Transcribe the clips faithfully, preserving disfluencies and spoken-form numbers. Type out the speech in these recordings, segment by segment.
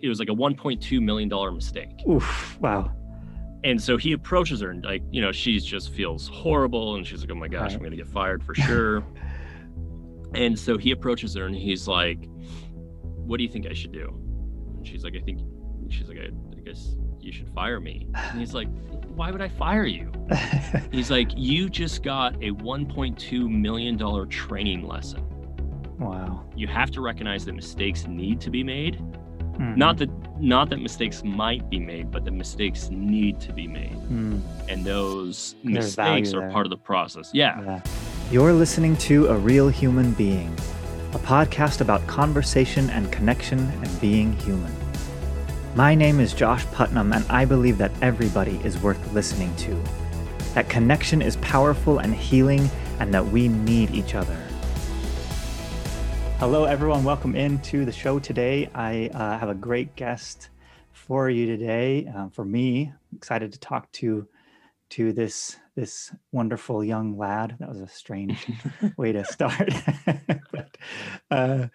It was like a one point two million dollars mistake. Oof, wow. And so he approaches her and like, you know, she just feels horrible. And she's like, oh my gosh, right. I'm going to get fired for sure. And so he approaches her and he's like, what do you think I should do? And she's like, I think, she's like, I, I guess you should fire me. And he's like, why would I fire you? He's like, you just got a one point two million dollars training lesson. Wow. You have to recognize that mistakes need to be made. Mm-hmm. Not that not that mistakes might be made, but that mistakes need to be made. Mm. And those There's mistakes are part of the process. Yeah. yeah. You're listening to A Real Human Being, a podcast about conversation and connection and being human. My name is Josh Putnam, and I believe that everybody is worth listening to. That connection is powerful and healing, and that we need each other. Hello, everyone. Welcome into the show today. I uh, have a great guest for you today. Um, for me, I'm excited to talk to to this this wonderful young lad. That was a strange way to start. but, uh,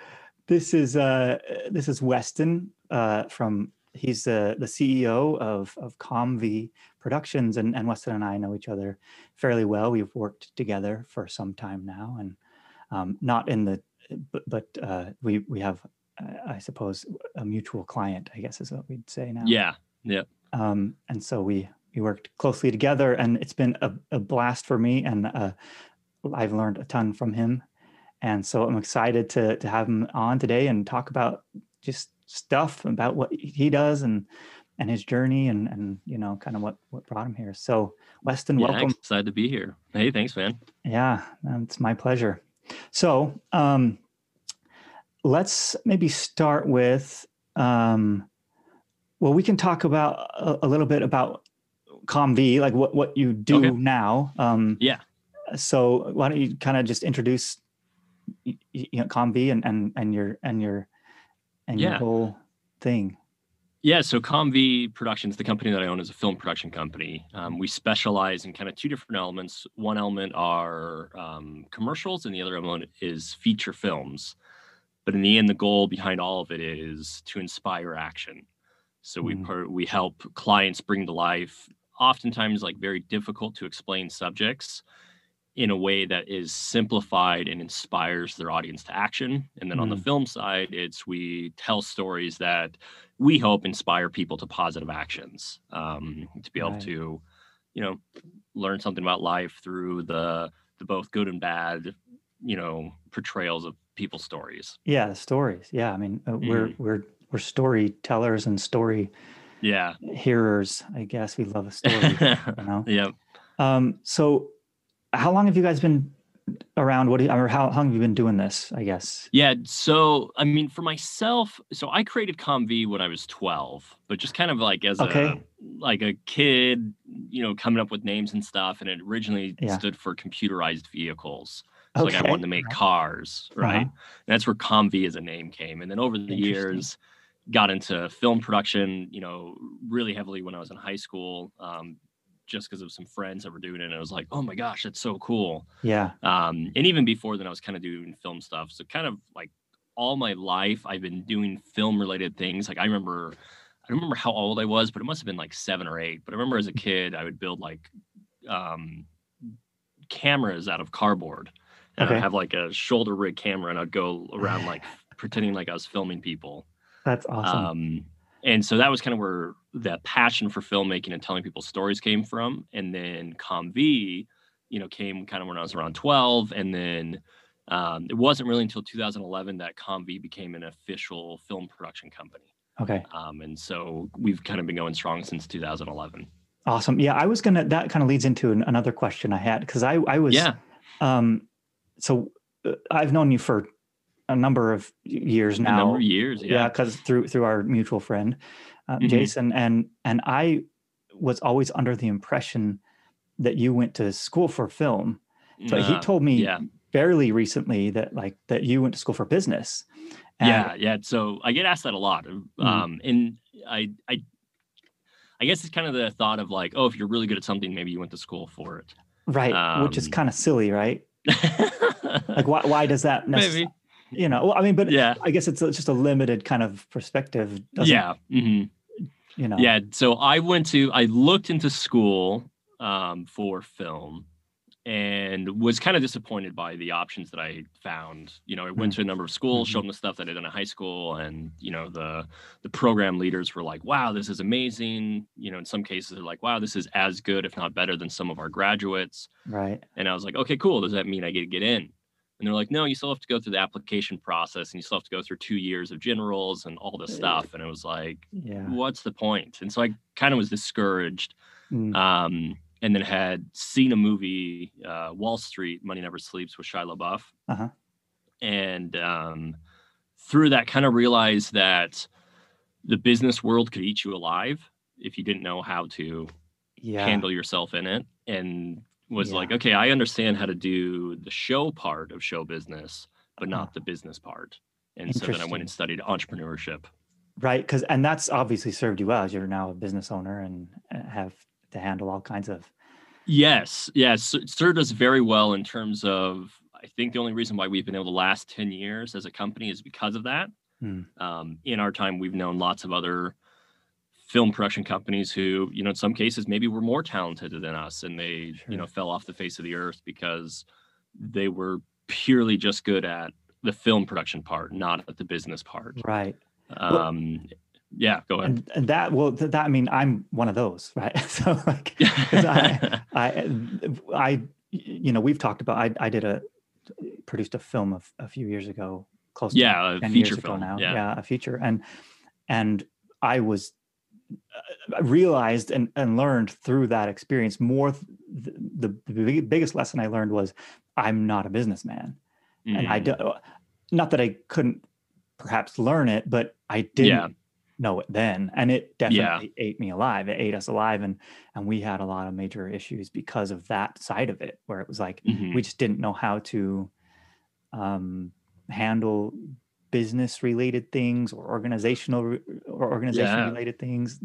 this is uh, this is Weston uh, from he's uh, the C E O of of C O M V Productions, and, and Weston and I know each other fairly well. We've worked together for some time now, and um, not in the But, but uh, we we have, I suppose, a mutual client, I guess is what we'd say now. Yeah, yeah. Um, and so we we worked closely together, and it's been a, a blast for me, and uh, I've learned a ton from him. And so I'm excited to to have him on today and talk about just stuff about what he does and and his journey and and you know kind of what, what brought him here. So Weston, yeah, welcome. I'm excited to be here. Hey, thanks, man. Yeah, it's my pleasure. So um, let's maybe start with, um, well, we can talk about a, a little bit about C O M V, like what, what you do okay. now. Um, yeah. So why don't you kind of just introduce you know, C O M V and, and, and your and your and yeah. your whole thing. Yeah. So C O M V Productions, the company that I own, is a film production company. Um, we specialize in kind of two different elements. One element are um, commercials and the other element is feature films. But in the end, the goal behind all of it is to inspire action. So we mm-hmm. per, we help clients bring to life oftentimes like very difficult to explain subjects in a way that is simplified and inspires their audience to action. And then mm-hmm. on the film side, it's we tell stories that we hope inspire people to positive actions, um, to be able right. to, you know, learn something about life through the the both good and bad, you know, portrayals of people's stories. Yeah, stories. Yeah, I mean, uh, we're mm. we're we're storytellers and story yeah hearers. I guess we love a story. you know. Yeah. Um. So, how long have you guys been around? What do you, or how, how long have you been doing this, I guess? Yeah. So, I mean, for myself, so I created C O M V when I was twelve, but just kind of like as okay. a, like a kid, you know, coming up with names and stuff. And it originally yeah. stood for computerized vehicles. So okay. like I wanted to make cars, right? Uh-huh. And that's where C O M V as a name came. And then over the years, got into film production, you know, really heavily when I was in high school, um, just because of some friends that were doing it. And I was like, oh my gosh, that's so cool. Yeah. Um, and even before then I was kind of doing film stuff. So kind of like all my life, I've been doing film related things. Like I remember, I don't remember how old I was, but it must've been like seven or eight. But I remember as a kid, I would build like um, cameras out of cardboard and okay. I'd have like a shoulder rig camera and I'd go around like pretending like I was filming people. That's awesome. Um, And so that was kind of where the passion for filmmaking and telling people stories came from. And then C O M V, you know, came kind of when I was around twelve. And then um, it wasn't really until two thousand eleven that C O M V became an official film production company. Okay. Um, and so we've kind of been going strong since two thousand eleven. Awesome. Yeah, I was going to, that kind of leads into an, another question I had, because I, I was, yeah. um, so I've known you for a number of years now. A number of years, yeah. Because yeah, through through our mutual friend, uh, mm-hmm. Jason, and and I was always under the impression that you went to school for film. So uh, he told me yeah. fairly recently that like that you went to school for business. And yeah, yeah. So I get asked that a lot, um, mm-hmm. and I I I guess it's kind of the thought of like, oh, if you're really good at something, maybe you went to school for it, right? Um, which is kind of silly, right? Like why why does that necessarily? you know, well, I mean, but yeah. I guess it's, it's just a limited kind of perspective. Yeah. Mm-hmm. You know? Yeah. So I went to, I looked into school um, for film and was kind of disappointed by the options that I found. You know, I went mm-hmm. to a number of schools, showed them the stuff that I did in high school. And, you know, the, the program leaders were like, wow, this is amazing. You know, in some cases they're like, wow, this is as good, if not better than some of our graduates. Right. And I was like, okay, cool. Does that mean I get to get in? And they're like, no, you still have to go through the application process and you still have to go through two years of generals and all this stuff. And it was like, yeah. what's the point? And so I kind of was discouraged. Mm. Um, and then had seen a movie, uh, Wall Street, Money Never Sleeps with Shia LaBeouf. Uh-huh. And um, through that kind of realized that the business world could eat you alive if you didn't know how to yeah. handle yourself in it. And was yeah. like, okay, I understand how to do the show part of show business, but not huh. the business part. And so then I went and studied entrepreneurship. Right. Cause, and that's obviously served you well, as you're now a business owner and have to handle all kinds of. Yes. Yes. It served us very well in terms of, I think the only reason why we've been able to last ten years as a company is because of that. Hmm. Um, in our time, we've known lots of other film production companies who, you know, in some cases maybe were more talented than us and they, sure. you know, fell off the face of the earth because they were purely just good at the film production part, not at the business part. Right. Um, well, yeah, go ahead. And, and that, well, th- that, I mean, I'm one of those, right? So like, I, I, I, you know, we've talked about, I, I did a, produced a film of, a few years ago, close yeah, to ten years ago now. Yeah. yeah, a feature. And, and I was, I realized and, and learned through that experience more th- the, the biggest lesson I learned was I'm not a businessman. Mm-hmm. And I do, not that I couldn't perhaps learn it, but I didn't yeah. know it then. And it definitely yeah. ate me alive. It ate us alive. And, and we had a lot of major issues because of that side of it, where it was like, mm-hmm. we just didn't know how to um, handle business related things or organizational or organization yeah. related things.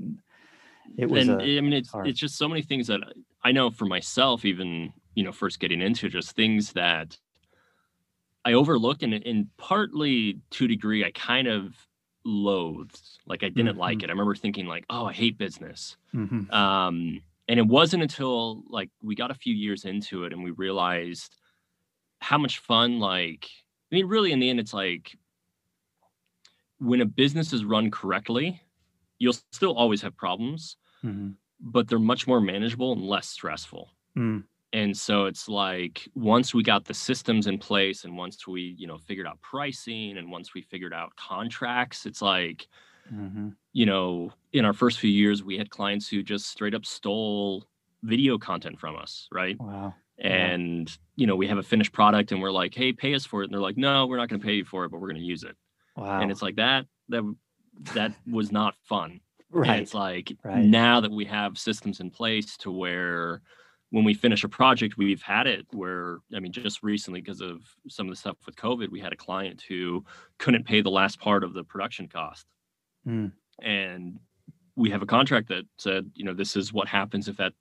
It was, and a, I mean, it's, hard. It's just so many things that I know for myself, even, you know, first getting into just things that I overlooked and, and partly to a degree, I kind of loathed, like I didn't mm-hmm. like it. I remember thinking like, oh, I hate business. Mm-hmm. Um, and it wasn't until like we got a few years into it and we realized how much fun, like, I mean, really in the end, it's like, when a business is run correctly, you'll still always have problems, mm-hmm. but they're much more manageable and less stressful. Mm. And so it's like, once we got the systems in place and once we, you know, figured out pricing and once we figured out contracts, it's like, mm-hmm. you know, in our first few years, we had clients who just straight up stole video content from us. Right. Wow. And, yeah. you know, we have a finished product and we're like, hey, pay us for it. And they're like, no, we're not going to pay you for it, but we're going to use it. Wow. And it's like that, that, that was not fun. Right. And it's like right. now that we have systems in place to where when we finish a project, we've had it where, I mean, just recently, because of some of the stuff with COVID, we had a client who couldn't pay the last part of the production cost. Mm. And we have a contract that said, you know, this is what happens if that,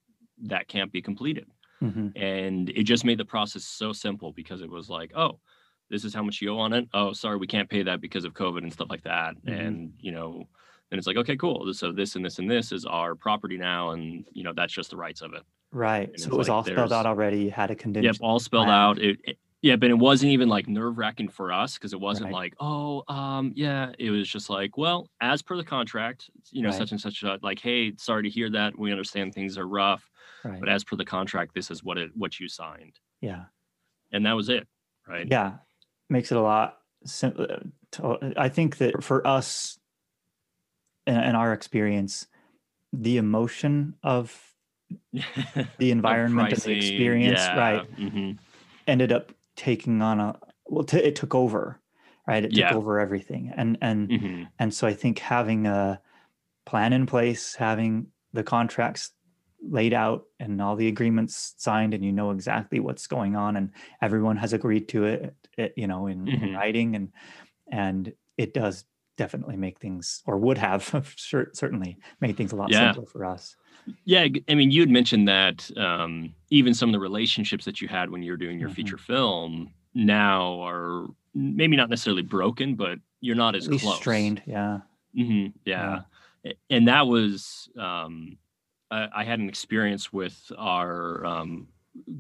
that can't be completed. Mm-hmm. And it just made the process so simple because it was like, oh, this is how much you owe on it. Oh, sorry, we can't pay that because of COVID and stuff like that. Mm-hmm. And, you know, then it's like, okay, cool. So this and this and this is our property now. And, you know, that's just the rights of it. Right. And so it was like, all spelled out already. You had a condition. Yep, all spelled out. It, it, yeah, but it wasn't even like nerve wracking for us because it wasn't right. like, oh, um, yeah. It was just like, well, as per the contract, you know, right. such and such, uh, like, hey, sorry to hear that. We understand things are rough, right. but as per the contract, this is what it, what you signed. Yeah. And that was it. Right. Yeah. Makes it a lot simpler. I think that for us, in, in our experience, the emotion of the environment and the experience, yeah. right, mm-hmm. ended up taking on a well. T- it took over, right? It took yeah. over everything, and and mm-hmm. and so I think having a plan in place, having the contracts laid out and all the agreements signed, and you know exactly what's going on, and everyone has agreed to it. It, you know, in, mm-hmm. in writing, and and it does definitely make things, or would have certainly made things a lot yeah. simpler for us. Yeah, I mean, you had mentioned that um, even some of the relationships that you had when you were doing your mm-hmm. feature film now are maybe not necessarily broken, but you're not as close. Strained, yeah. Mm-hmm, yeah. yeah. And that was, um, I, I had an experience with our, um,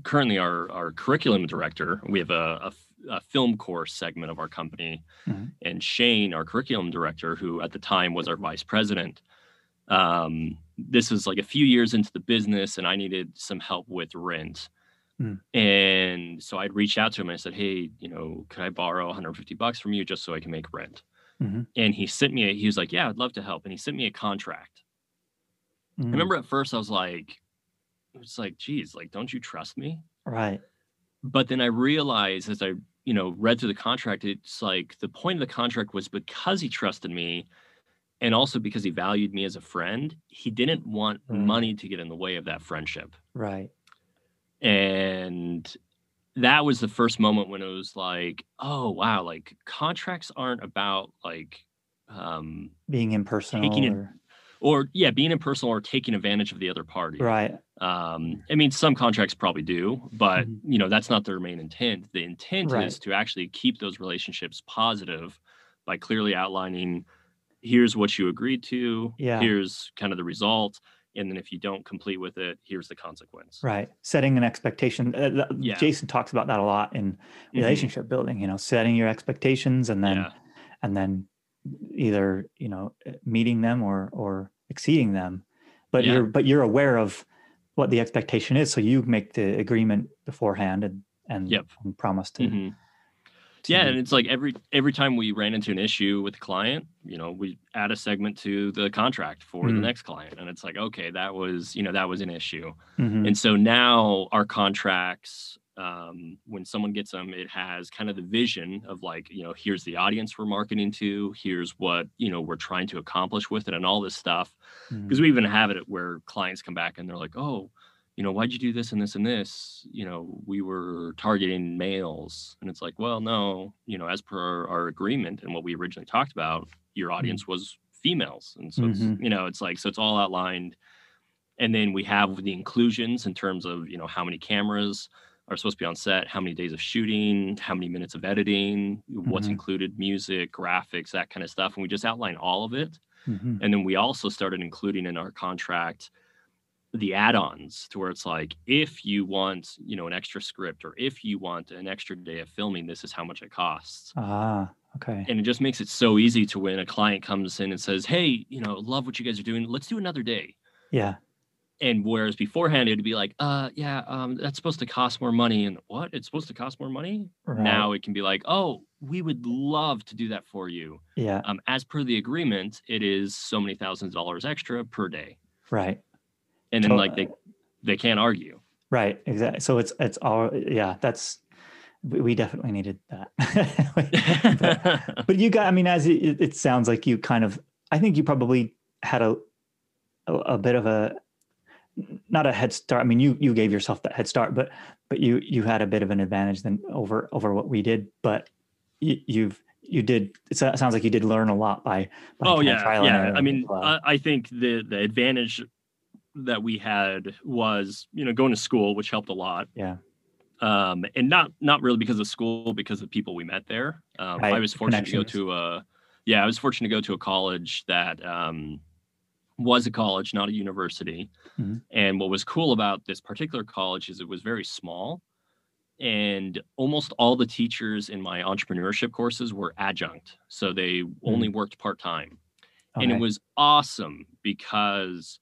currently our, our curriculum director. We have a, a, a film course segment of our company. Mm-hmm. And Shane, our curriculum director, who at the time was our vice president, um, this was like a few years into the business, and I needed some help with rent. Mm. And so I'd reach out to him and I said, hey, you know, can I borrow one hundred fifty bucks from you just so I can make rent? Mm-hmm. And he sent me, a, he was like, yeah, I'd love to help. And he sent me a contract. Mm. I remember at first I was like, I was like, geez, like, don't you trust me? Right. But then I realized as I, you know, read through the contract, it's like the point of the contract was because he trusted me and also because he valued me as a friend, he didn't want mm. money to get in the way of that friendship. Right. And that was the first moment when it was like, oh, wow, like contracts aren't about like um, being impersonal taking or... or, yeah, being impersonal or taking advantage of the other party. Right. Um, I mean, some contracts probably do, but, mm-hmm. you know, that's not their main intent. The intent right. is to actually keep those relationships positive by clearly outlining, here's what you agreed to, yeah. here's kind of the result. And then if you don't complete with it, here's the consequence. Right. Setting an expectation. Uh, yeah. Jason talks about that a lot in relationship mm-hmm. building, you know, setting your expectations and then, yeah. and then either, you know, meeting them or, or exceeding them, but yeah. you're, but you're aware of what the expectation is. So you make the agreement beforehand and, and, yep. and promise to, mm-hmm. to. Yeah. And it's like every, every time we ran into an issue with the client, you know, we add a segment to the contract for mm-hmm. the next client. And it's like, okay, that was, you know, that was an issue. Mm-hmm. And so now our contracts, um, when someone gets them, it has kind of the vision of like, you know, here's the audience we're marketing to, here's what, you know, we're trying to accomplish with it and all this stuff. Mm-hmm. Cause we even have it where clients come back and they're like, oh, you know, why'd you do this and this and this? You know, we were targeting males. And it's like, well, no, you know, as per our, our agreement and what we originally talked about, your audience mm-hmm. was females. And so, mm-hmm. it's, you know, it's like, so it's all outlined. And then we have the inclusions in terms of, you know, how many cameras are supposed to be on set, how many days of shooting, how many minutes of editing, mm-hmm. what's included, music, graphics, that kind of stuff. And we just outline all of it. Mm-hmm. And then we also started including in our contract the add-ons to where it's like, if you want, you know, an extra script or if you want an extra day of filming, this is how much it costs. Ah, okay. And it just makes it so easy to when a client comes in and says, hey, you know, love what you guys are doing. Let's do another day. Yeah. And whereas beforehand, it'd be like, uh, yeah, um, that's supposed to cost more money. And what? It's supposed to cost more money? Right. Now it can be like, oh, we would love to do that for you. Yeah. Um, as per the agreement, it is so many thousands of dollars extra per day. Right. And then like they, they can't argue. Right. Exactly. So it's, it's all, yeah, that's, we definitely needed that. but, but you got, I mean, as it, it sounds like you kind of, I think you probably had a, a, a bit of a, not a head start. I mean, you, you gave yourself that head start, but, but you, you had a bit of an advantage than over, over what we did, but you, you've, you did, it sounds like you did learn a lot by, by oh yeah. trial yeah. I mean, well. I think the, the advantage that we had was, you know, going to school, which helped a lot. Yeah. Um, and not, not really because of school, because of the people we met there. Um, right. I was fortunate to go to a, yeah, I was fortunate to go to a college that, um, was a college, not a university. Mm-hmm. And what was cool about this particular college is it was very small and almost all the teachers in my entrepreneurship courses were adjunct. So they mm-hmm. only worked part-time okay. and it was awesome because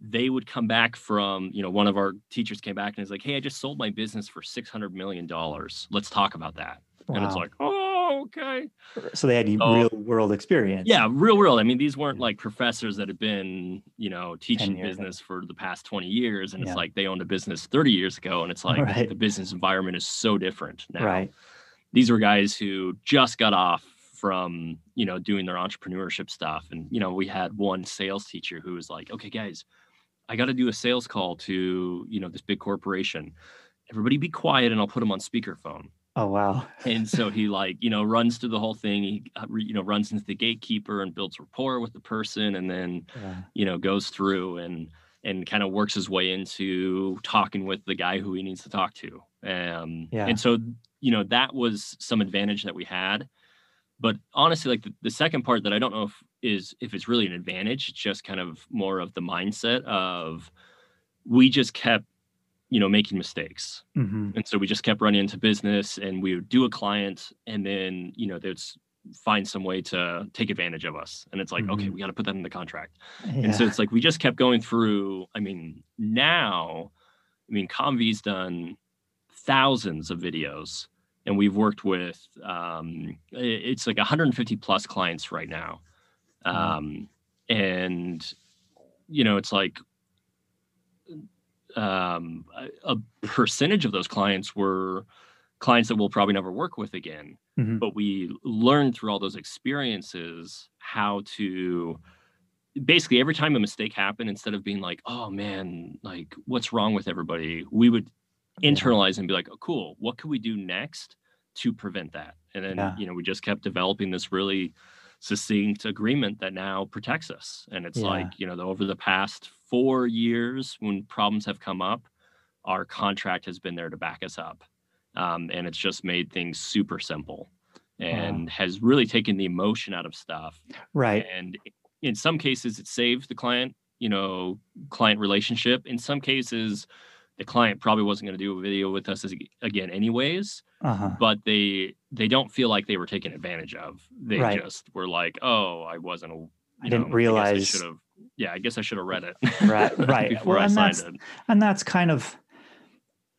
they would come back from, you know, one of our teachers came back and is like, hey, I just sold my business for six hundred million dollars. Let's talk about that. Wow. And it's like, oh, okay. So they had so, real world experience. Yeah, real world. I mean, these weren't like professors that had been, you know, teaching business ago. for the past twenty years. And yeah. it's like they owned a business thirty years ago. And it's like right. the business environment is so different now. Right. These were guys who just got off from, you know, doing their entrepreneurship stuff. And, you know, we had one sales teacher who was like, okay, guys, I got to do a sales call to, you know, this big corporation. Everybody be quiet and I'll put them on speakerphone. Oh, wow. And so he like, you know, runs through the whole thing. He, you know, runs into the gatekeeper and builds rapport with the person and then, yeah. you know, goes through and, and kind of works his way into talking with the guy who he needs to talk to. Um, yeah. And so you know, that was some advantage that we had. But honestly, like the, the second part that I don't know if is if it's really an advantage, it's just kind of more of the mindset of we just kept, you know, making mistakes. Mm-hmm. And so we just kept running into business and we would do a client and then, you know, they'd find some way to take advantage of us. And it's like, mm-hmm. okay, we got to put that in the contract. Yeah. And so it's like, we just kept going through. I mean, now, I mean, COMV's done thousands of videos. And we've worked with, um, it's like one hundred fifty plus clients right now. Um, and, you know, it's like um, a percentage of those clients were clients that we'll probably never work with again. Mm-hmm. But we learned through all those experiences how to basically every time a mistake happened, instead of being like, oh, man, like what's wrong with everybody, we would internalize and be like, oh, cool, what can we do next to prevent that? And then, yeah. you know, we just kept developing this really succinct agreement that now protects us. And it's yeah. like, you know, the, over the past four years when problems have come up, our contract has been there to back us up. Um, and it's just made things super simple and wow. has really taken the emotion out of stuff. Right. And in some cases, it saved the client, you know, client relationship. In some cases, the client probably wasn't going to do a video with us again anyways, uh-huh. but they they don't feel like they were taken advantage of. They right. just were like, oh, I wasn't, you I didn't know, realize. I I yeah, I guess I should have read it. Right, right. Before well, I signed it. And that's kind of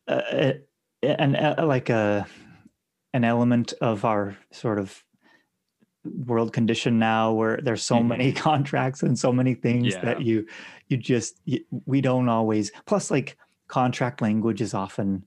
uh, an, uh, like a, an element of our sort of world condition now where there's so mm-hmm. many contracts and so many things yeah. that you, you just, you, we don't always, plus like, contract language is often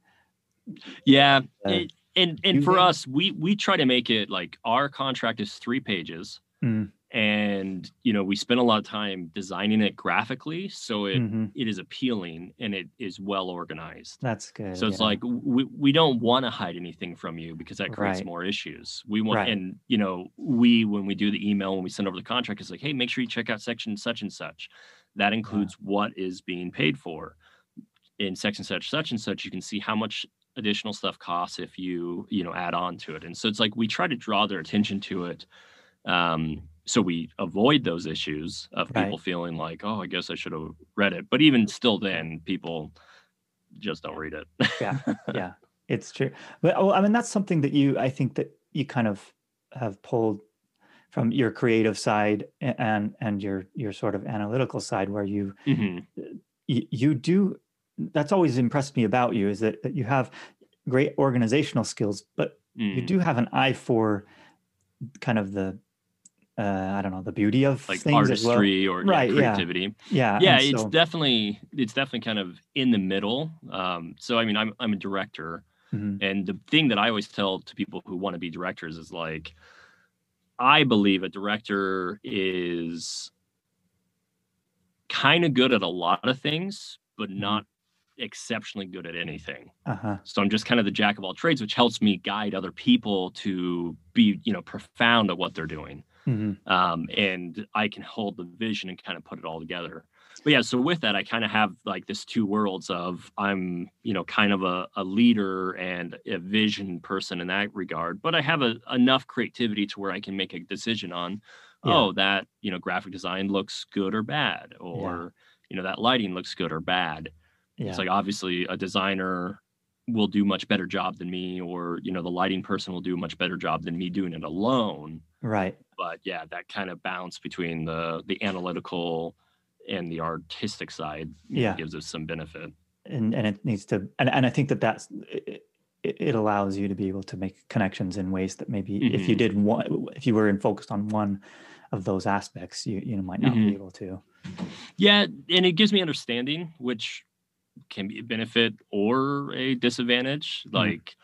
yeah uh, it, and and for us we we try to make it like our contract is three pages mm. and you know we spend a lot of time designing it graphically so it mm-hmm. it is appealing and it is well organized. That's good. So it's yeah. like we, we don't want to hide anything from you because that creates right. more issues. We want right. and you know we when we do the email when we send over the contract it's like, hey, make sure you check out section such and such that includes yeah. what is being paid for in such and such, such and such, you can see how much additional stuff costs if you, you know, add on to it. And so it's like, we try to draw their attention to it. Um, so we avoid those issues of right. people feeling like, oh, I guess I should have read it. But even still then people just don't read it. yeah. Yeah, it's true. But oh, I mean, that's something that you, I think that you kind of have pulled from your creative side and, and your, your sort of analytical side where you, mm-hmm. you, you do, that's always impressed me about you is that, that you have great organizational skills, but mm. you do have an eye for kind of the, uh, I don't know, the beauty of like things artistry as well. Or right, yeah, creativity. Yeah. Yeah. yeah it's so, definitely, it's definitely kind of in the middle. Um, so, I mean, I'm, I'm a director mm-hmm. and the thing that I always tell to people who want to be directors is like, I believe a director is kind of good at a lot of things, but not exceptionally good at anything. Uh-huh. So I'm just kind of the jack of all trades, which helps me guide other people to be, you know, profound at what they're doing. Mm-hmm. Um, and I can hold the vision and kind of put it all together. But yeah, so with that, I kind of have like this two worlds of I'm, you know, kind of a, a leader and a vision person in that regard, but I have a, enough creativity to where I can make a decision on, yeah. oh, that, you know, graphic design looks good or bad, or, yeah. you know, that lighting looks good or bad. Yeah. It's like, obviously a designer will do much better job than me, or, you know, the lighting person will do a much better job than me doing it alone. Right. But yeah, that kind of balance between the, the analytical and the artistic side yeah. know, gives us some benefit. And and it needs to, and, and I think that that's, it, it allows you to be able to make connections in ways that maybe mm-hmm. if you did one, if you were in focused on one of those aspects, you, you know, might not mm-hmm. be able to. Yeah. And it gives me understanding, which can be a benefit or a disadvantage. Mm-hmm. Like,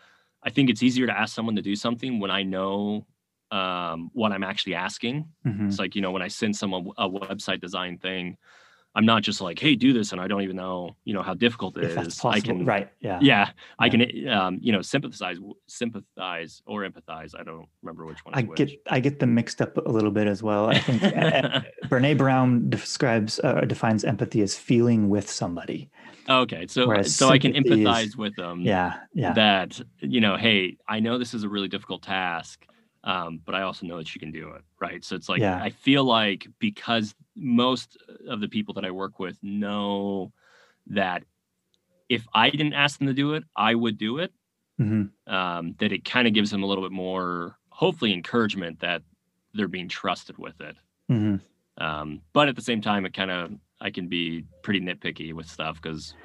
I think it's easier to ask someone to do something when I know um, what I'm actually asking. Mm-hmm. It's like, you know, when I send someone a website design thing, I'm not just like, hey, do this, and I don't even know, you know, how difficult it if is. That's possible. I can, right? Yeah. yeah, yeah. I can, um, you know, sympathize, sympathize, or empathize. I don't remember which one. I which. get, I get them mixed up a little bit as well. I think Brené Brown describes uh, defines empathy as feeling with somebody. Okay, so Whereas so I can empathize is, with them. Yeah, yeah. That, you know, hey, I know this is a really difficult task. Um, but I also know that you can do it, right? So it's like, yeah. I feel like because most of the people that I work with know that if I didn't ask them to do it, I would do it, mm-hmm. um, that it kind of gives them a little bit more, hopefully, encouragement that they're being trusted with it. Mm-hmm. Um, but at the same time, it kind of, I can be pretty nitpicky with stuff because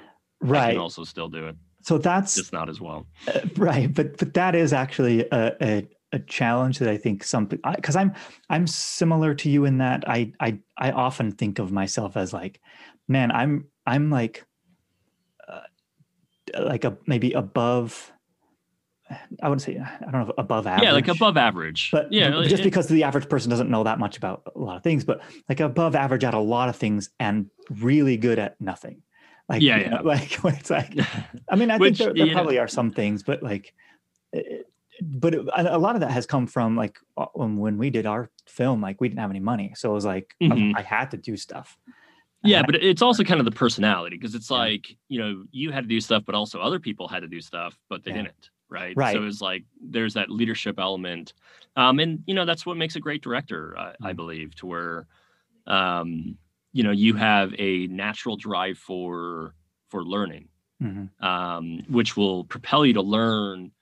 right. I can also still do it. So that's just not as well. Uh, right. But, but that is actually a, a a challenge that I think something, because I'm I'm similar to you in that I I I often think of myself as like, man, I'm I'm like uh, like a maybe above, I wouldn't say, I don't know, above average. Yeah, like above average. But yeah, just like, because the average person doesn't know that much about a lot of things, but like above average at a lot of things and really good at nothing. Like yeah, yeah. Know, like it's like, I mean, I Which, think there, there probably know. are some things, but like. It, But it, a lot of that has come from like when we did our film, like we didn't have any money. So it was like, mm-hmm. I, I had to do stuff. Yeah. But it's also kind of the personality, because it's yeah. like, you know, you had to do stuff, but also other people had to do stuff, but they yeah. didn't. Right. Right. So it was like, there's that leadership element. Um, and, you know, that's what makes a great director, I, I believe, to where, um, you know, you have a natural drive for, for learning, mm-hmm. um, which will propel you to learn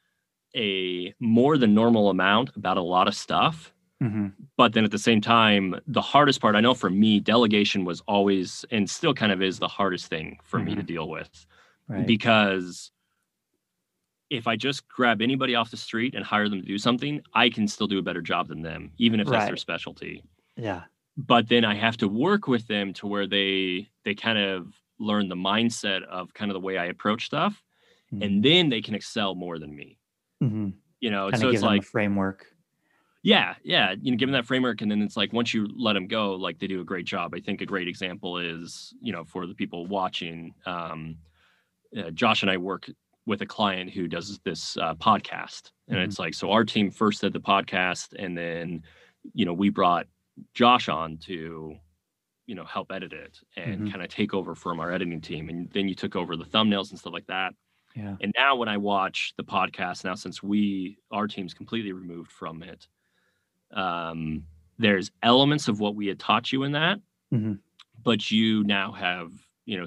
a more than normal amount about a lot of stuff. Mm-hmm. But then at the same time, the hardest part, I know for me, delegation was always, and still kind of is, the hardest thing for mm-hmm. me to deal with. Right. Because if I just grab anybody off the street and hire them to do something, I can still do a better job than them, even if right. that's their specialty. Yeah. But then I have to work with them to where they, they kind of learn the mindset of kind of the way I approach stuff. Mm-hmm. And then they can excel more than me. Mm-hmm. You know, kind so it's like a framework. Yeah. Yeah. You know, give them that framework. And then it's like, once you let them go, like they do a great job. I think a great example is, you know, for the people watching, um, uh, Josh and I work with a client who does this uh, podcast. And mm-hmm. it's like, so our team first did the podcast, and then, you know, we brought Josh on to, you know, help edit it and mm-hmm. kind of take over from our editing team. And then you took over the thumbnails and stuff like that. Yeah. And now when I watch the podcast now, since we, our team's completely removed from it, um, there's elements of what we had taught you in that, mm-hmm. but you now have, you know,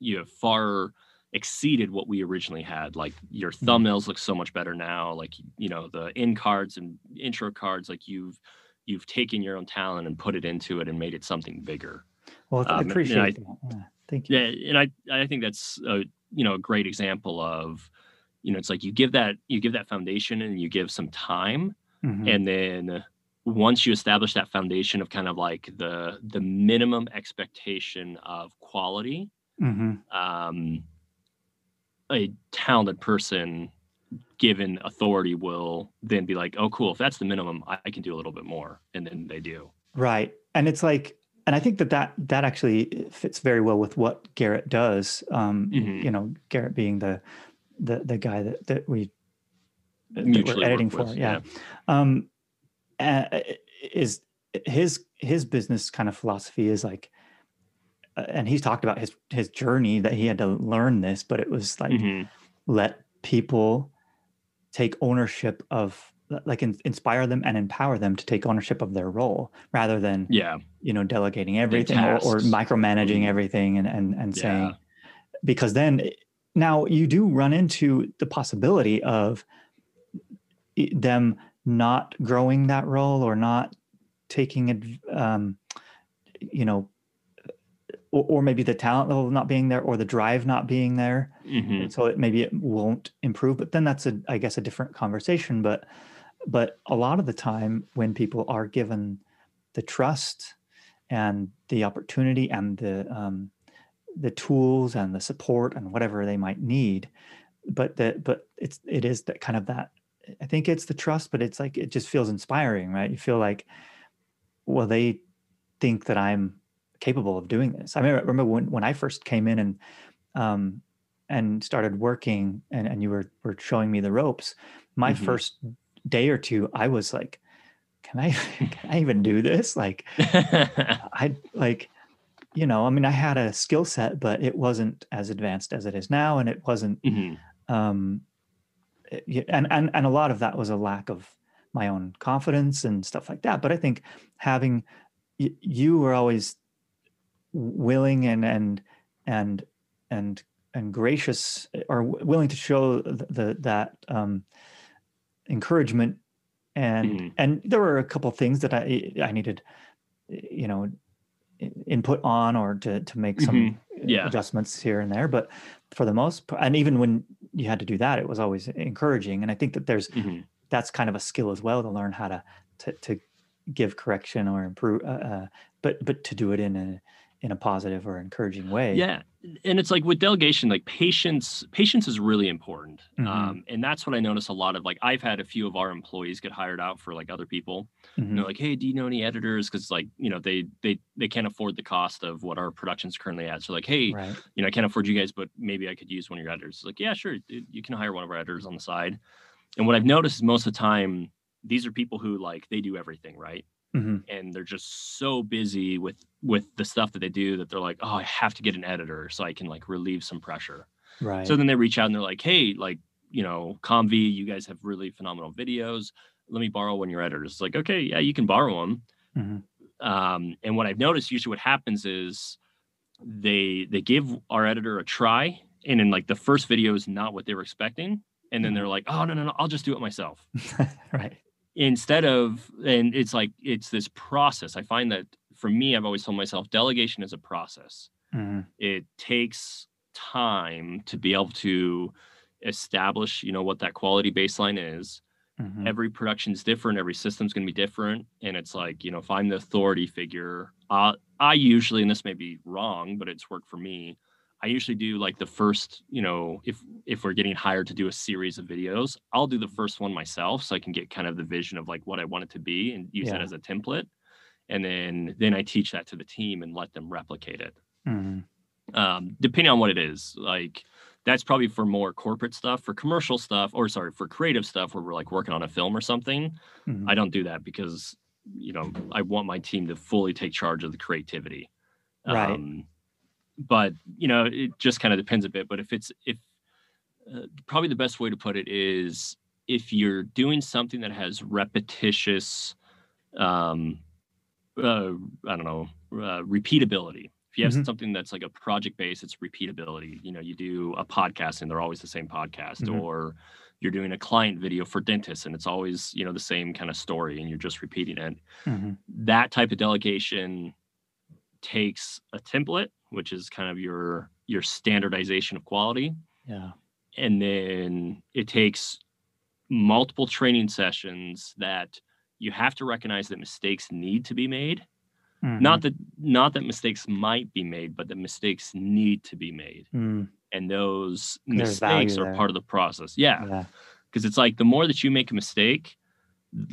you have far exceeded what we originally had. Like your thumbnails mm-hmm. look so much better now. Like, you know, the end cards and intro cards, like you've, you've taken your own talent and put it into it and made it something bigger. Well, I appreciate um, I, that. Yeah. Thank you. Yeah. And I, I think that's a, you know, a great example of, you know, it's like you give that, you give that foundation and you give some time. Mm-hmm. And then once you establish that foundation of kind of like the, the minimum expectation of quality, mm-hmm. um, a talented person given authority will then be like, oh, cool. If that's the minimum, I, I can do a little bit more. And then they do. Right. And it's like, and I think that, that that actually fits very well with what Garrett does. Um, mm-hmm. You know, Garrett being the the, the guy that that we that we're editing for, with, yeah. yeah. Um, uh, is his his business kind of philosophy is like, uh, and he's talked about his his journey that he had to learn this, but it was like mm-hmm. let people take ownership of. Like in, inspire them and empower them to take ownership of their role, rather than yeah. you know, delegating everything or, or micromanaging mm-hmm. everything and and and yeah. saying, because then now you do run into the possibility of them not growing that role or not taking it, um, you know, or, or maybe the talent level not being there or the drive not being there, mm-hmm. so it maybe it won't improve. But then that's a I guess a different conversation, but. But a lot of the time when people are given the trust and the opportunity and the um, the tools and the support and whatever they might need, but that but it's it is that kind of that, I think it's the trust, but it's like it just feels inspiring, right? You feel like, well, they think that I'm capable of doing this. I mean, I remember when, when I first came in and um, and started working, and, and you were, were showing me the ropes. My mm-hmm. first day or two, I was like, "Can I? Can I even do this?" Like, I like, you know, I mean, I had a skill set, but it wasn't as advanced as it is now, and it wasn't. Mm-hmm. Um, it, and and and a lot of that was a lack of my own confidence and stuff like that. But I think having y- you were always willing and and and and and gracious, or w- willing to show the, the that um, encouragement. And mm-hmm. and there were a couple of things that I I needed, you know, input on, or to to make some mm-hmm. yeah. adjustments here and there. But for the most part, and even when you had to do that, it was always encouraging. And I think that there's mm-hmm. that's kind of a skill as well, to learn how to to, to give correction or improve, uh, uh, but but to do it in a in a positive or encouraging way. Yeah. And it's like with delegation, like patience, patience is really important. Mm-hmm. Um, and that's what I notice a lot of, like, I've had a few of our employees get hired out for like other people, mm-hmm. and they're like, "Hey, do you know any editors?" 'Cause like, you know, they, they, they can't afford the cost of what our production's currently at. So like, "Hey, right. you know, I can't afford you guys, but maybe I could use one of your editors." It's like, "Yeah, sure. You can hire one of our editors on the side." And what I've noticed is most of the time, these are people who, like, they do everything, right? Mm-hmm. And they're just so busy with with the stuff that they do that they're like, "Oh, I have to get an editor so I can like relieve some pressure." Right. So then they reach out and they're like, "Hey, like, you know, C O M V, you guys have really phenomenal videos. Let me borrow one of your editors." It's like, "Okay, yeah, you can borrow them." Mm-hmm. Um, and what I've noticed usually what happens is they they give our editor a try, and then like the first video is not what they were expecting, and then they're like, "Oh no no no, I'll just do it myself." Right. Instead of, and it's like, it's this process. I find that for me, I've always told myself delegation is a process. Mm-hmm. It takes time to be able to establish, you know, what that quality baseline is. Mm-hmm. Every production's different. Every system's going to be different. And it's like, you know, if I'm the authority figure, uh, I usually, and this may be wrong, but it's worked for me, I usually do like the first, you know, if if we're getting hired to do a series of videos, I'll do the first one myself so I can get kind of the vision of like what I want it to be and use yeah. that as a template. And then then I teach that to the team and let them replicate it. Mm-hmm. Um, depending on what it is, like that's probably for more corporate stuff. For commercial stuff, or sorry, for creative stuff where we're like working on a film or something, mm-hmm. I don't do that because, you know, I want my team to fully take charge of the creativity. Right. Um, But, you know, it just kind of depends a bit. But if it's if uh, probably the best way to put it is if you're doing something that has repetitious, um, uh, I don't know, uh, repeatability. If you have mm-hmm. something that's like a project base, it's repeatability. You know, you do a podcast and they're always the same podcast, mm-hmm. or you're doing a client video for dentists and it's always, you know, the same kind of story and you're just repeating it. Mm-hmm. That type of delegation takes a template, which is kind of your your standardization of quality. Yeah. And then it takes multiple training sessions that you have to recognize that mistakes need to be made. Mm-hmm. Not that not that mistakes might be made, but that mistakes need to be made. Mm. And those There's mistakes are part of the process. Yeah. Yeah. 'Cause it's like the more that you make a mistake,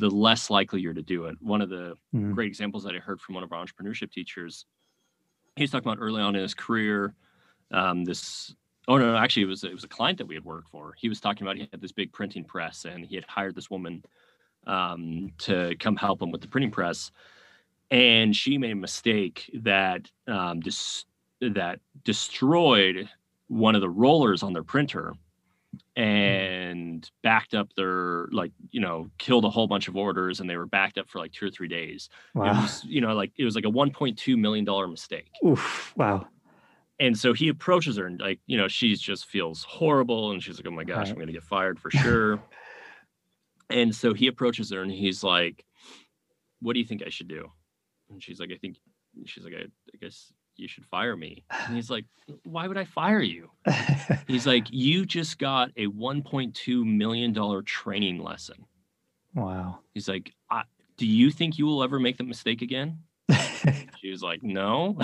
the less likely you're to do it. One of the mm. great examples that I heard from one of our entrepreneurship teachers, he was talking about early on in his career, um, this, oh no, no, actually it was, it was a client that we had worked for. He was talking about, he had this big printing press and he had hired this woman um, to come help him with the printing press. And she made a mistake that, um, dis- that destroyed one of the rollers on their printer and mm. backed up their, like, you know, killed a whole bunch of orders, and they were backed up for like two or three days. Wow. It was, you know, like it was like a one point two million dollars mistake. Oof, wow. And so he approaches her and, like, you know, she just feels horrible and she's like, "Oh my gosh, right. I'm going to get fired for sure." And so he approaches her and he's like, "What do you think I should do?" And she's like, I think she's like, I, I guess you should fire me. And he's like, "Why would I fire you?" He's like, "You just got a one point two million dollars training lesson." Wow. He's like, I, "Do you think you will ever make that mistake again?" She was like, "No."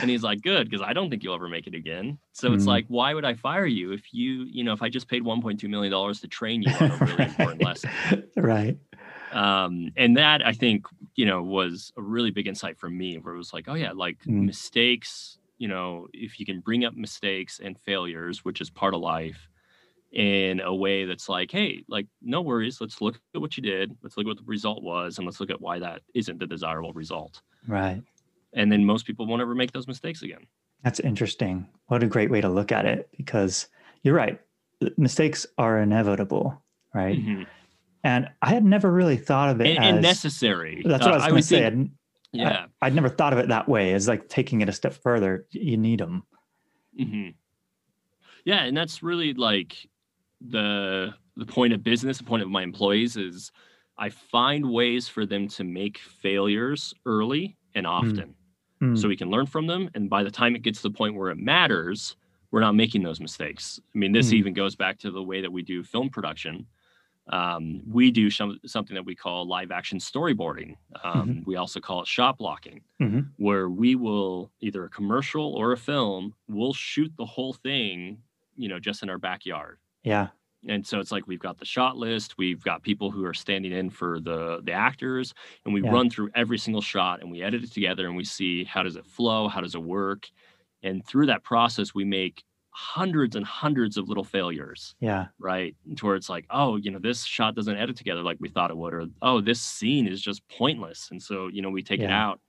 And he's like, "Good, because I don't think you'll ever make it again." So mm-hmm. it's like, why would I fire you if you, you know, if I just paid one point two million dollars to train you on a really important lesson? Right. Um, and that, I think, you know, was a really big insight for me, where it was like, oh yeah, like mm. mistakes, you know, if you can bring up mistakes and failures, which is part of life, in a way that's like, hey, like, no worries. Let's look at what you did. Let's look at what the result was. And let's look at why that isn't the desirable result. Right. And then most people won't ever make those mistakes again. That's interesting. What a great way to look at it, because you're right. Mistakes are inevitable, right? Mm-hmm. And I had never really thought of it and, as... And necessary. That's what uh, I was going to say. Think, I'd, yeah. I, I'd never thought of it that way, as like taking it a step further. You need them. Mm-hmm. Yeah, and that's really like the the point of business, the point of my employees, is I find ways for them to make failures early and often. Mm. Mm. So we can learn from them. And by the time it gets to the point where it matters, we're not making those mistakes. I mean, this mm. even goes back to the way that we do film production. Um, we do some, something that we call live action storyboarding. Um, mm-hmm. We also call it shot blocking, mm-hmm. where we will, either a commercial or a film, we'll shoot the whole thing, you know, just in our backyard. Yeah. And so it's like, we've got the shot list, we've got people who are standing in for the, the actors, and we yeah. run through every single shot and we edit it together and we see, how does it flow? How does it work? And through that process, we make hundreds and hundreds of little failures. Yeah. Right. To where it's like, oh, you know, this shot doesn't edit together like we thought it would, or, oh, this scene is just pointless. And so, you know, we take yeah. it out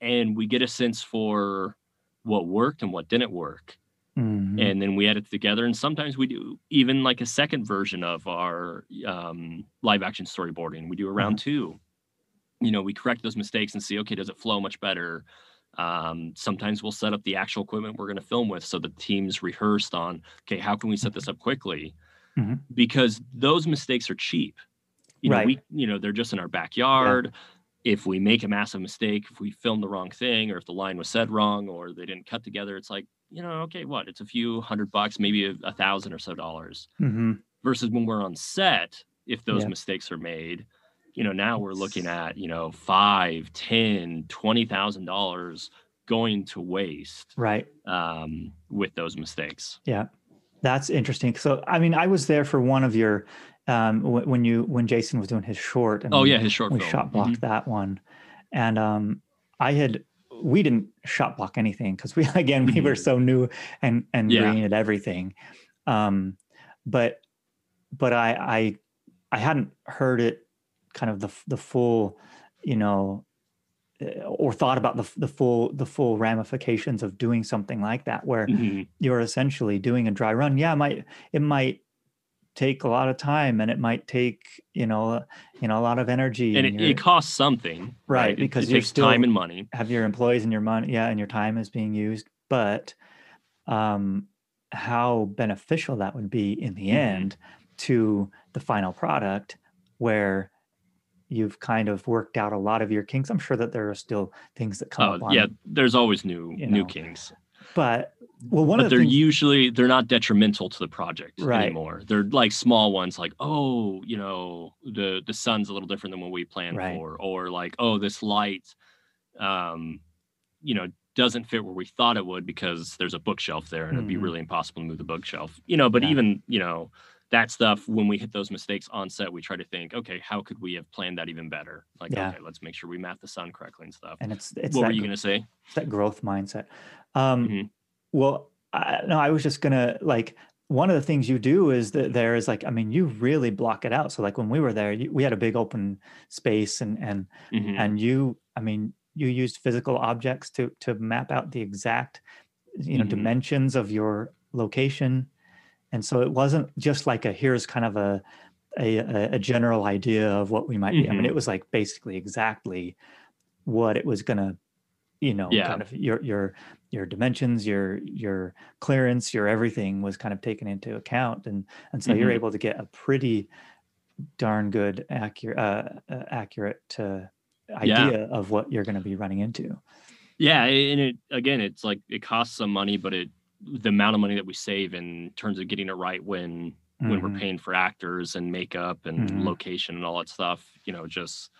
and we get a sense for what worked and what didn't work. Mm-hmm. And then we edit together, and sometimes we do even like a second version of our um, live action storyboarding. We do a round mm-hmm. two. You know, we correct those mistakes and see, okay, does it flow much better? Um, sometimes we'll set up the actual equipment we're going to film with, so the team's rehearsed on, okay, how can we set this up quickly? Mm-hmm. Because those mistakes are cheap. You know, right. we, you know, they're just in our backyard. Yeah. If we make a massive mistake, if we film the wrong thing, or if the line was said wrong, or they didn't cut together, it's like, you know, okay, what? It's a few hundred bucks, maybe a, a thousand or so dollars. Mm-hmm. Versus when we're on set, if those yeah. mistakes are made, you know, now we're looking at, you know, five, ten, twenty thousand dollars going to waste. Right. Um, with those mistakes. Yeah, that's interesting. So, I mean, I was there for one of your. Um, when you when Jason was doing his short, and oh yeah, his short, we film. shot blocked mm-hmm. that one, and um, I had we didn't shot block anything, because we again we were so new and and yeah. green at everything, um, but but I I I hadn't heard it kind of the the full, you know, or thought about the the full the full ramifications of doing something like that, where mm-hmm. you're essentially doing a dry run. Yeah, it might it might. take a lot of time, and it might take, you know, you know, a lot of energy, and, and it, it costs something, right? right? Because it, it you takes still time and money. Have your employees and your money, yeah, and your time is being used. But um, how beneficial that would be in the mm-hmm. end to the final product, where you've kind of worked out a lot of your kinks. I'm sure that there are still things that come. Oh, up yeah, on, there's always new you know, new kinks, but. Well, one but of the they're things... usually they're not detrimental to the project right. anymore. They're like small ones, like, oh, you know, the the sun's a little different than what we planned right. for, or like, oh, this light, um, you know, doesn't fit where we thought it would, because there's a bookshelf there, and mm-hmm. it'd be really impossible to move the bookshelf, you know. But yeah. even you know that stuff, when we hit those mistakes on set, we try to think, okay, how could we have planned that even better? Like, yeah. okay, let's make sure we map the sun correctly and stuff. And it's it's what were you gonna say? It's that growth mindset. Um, mm-hmm. Well, I, no, I was just going to like, one of the things you do is that there is like, I mean, you really block it out. So like when we were there, you, we had a big open space, and, and, mm-hmm. and you, I mean, you used physical objects to, to map out the exact, you know, mm-hmm. dimensions of your location. And so it wasn't just like a, here's kind of a, a, a general idea of what we might mm-hmm. be. I mean, it was like basically exactly what it was going to, you know, yeah. kind of your, your, your dimensions, your, your clearance, your everything was kind of taken into account. And, and so mm-hmm. you're able to get a pretty darn good accurate, uh, uh, accurate, uh, idea yeah. of what you're going to be running into. Yeah. And it, again, it's like, it costs some money, but it, the amount of money that we save in terms of getting it right when, mm-hmm. when we're paying for actors and makeup and mm-hmm. location and all that stuff, you know, just,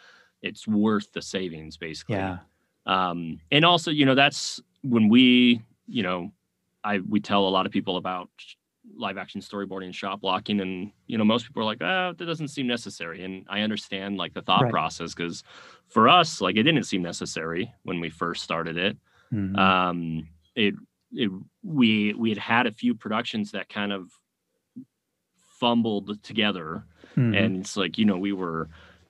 it's worth the savings basically. Yeah. Um, and also, you know, that's when we, you know, I, we tell a lot of people about live action storyboarding and shot blocking. And, you know, most people are like, oh, that doesn't seem necessary. And I understand like the thought right. process, because for us, like it didn't seem necessary when we first started it. Mm-hmm. Um, it, it, we, we had had a few productions that kind of fumbled together. Mm-hmm. And it's like, you know, we were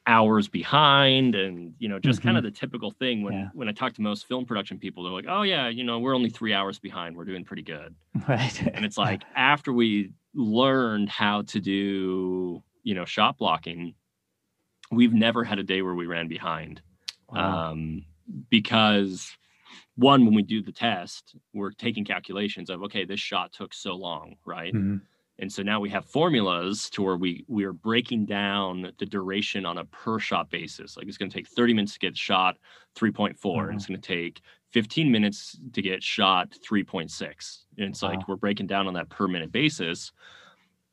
hours behind and, you know, just mm-hmm. kind of the typical thing when, yeah. when I talk to most film production people, they're like, oh yeah, you know, we're only three hours behind. We're doing pretty good. Right. And it's like, after we learned how to do, you know, shot blocking, we've never had a day where we ran behind. Wow. Um, because one, when we do the test, we're taking calculations of, okay, this shot took so long. Right. Mm-hmm. And so now we have formulas to where we we are breaking down the duration on a per shot basis. Like it's going to take thirty minutes to get shot three point four. Mm-hmm. And it's going to take fifteen minutes to get shot three point six. And it's wow. like we're breaking down on that per minute basis.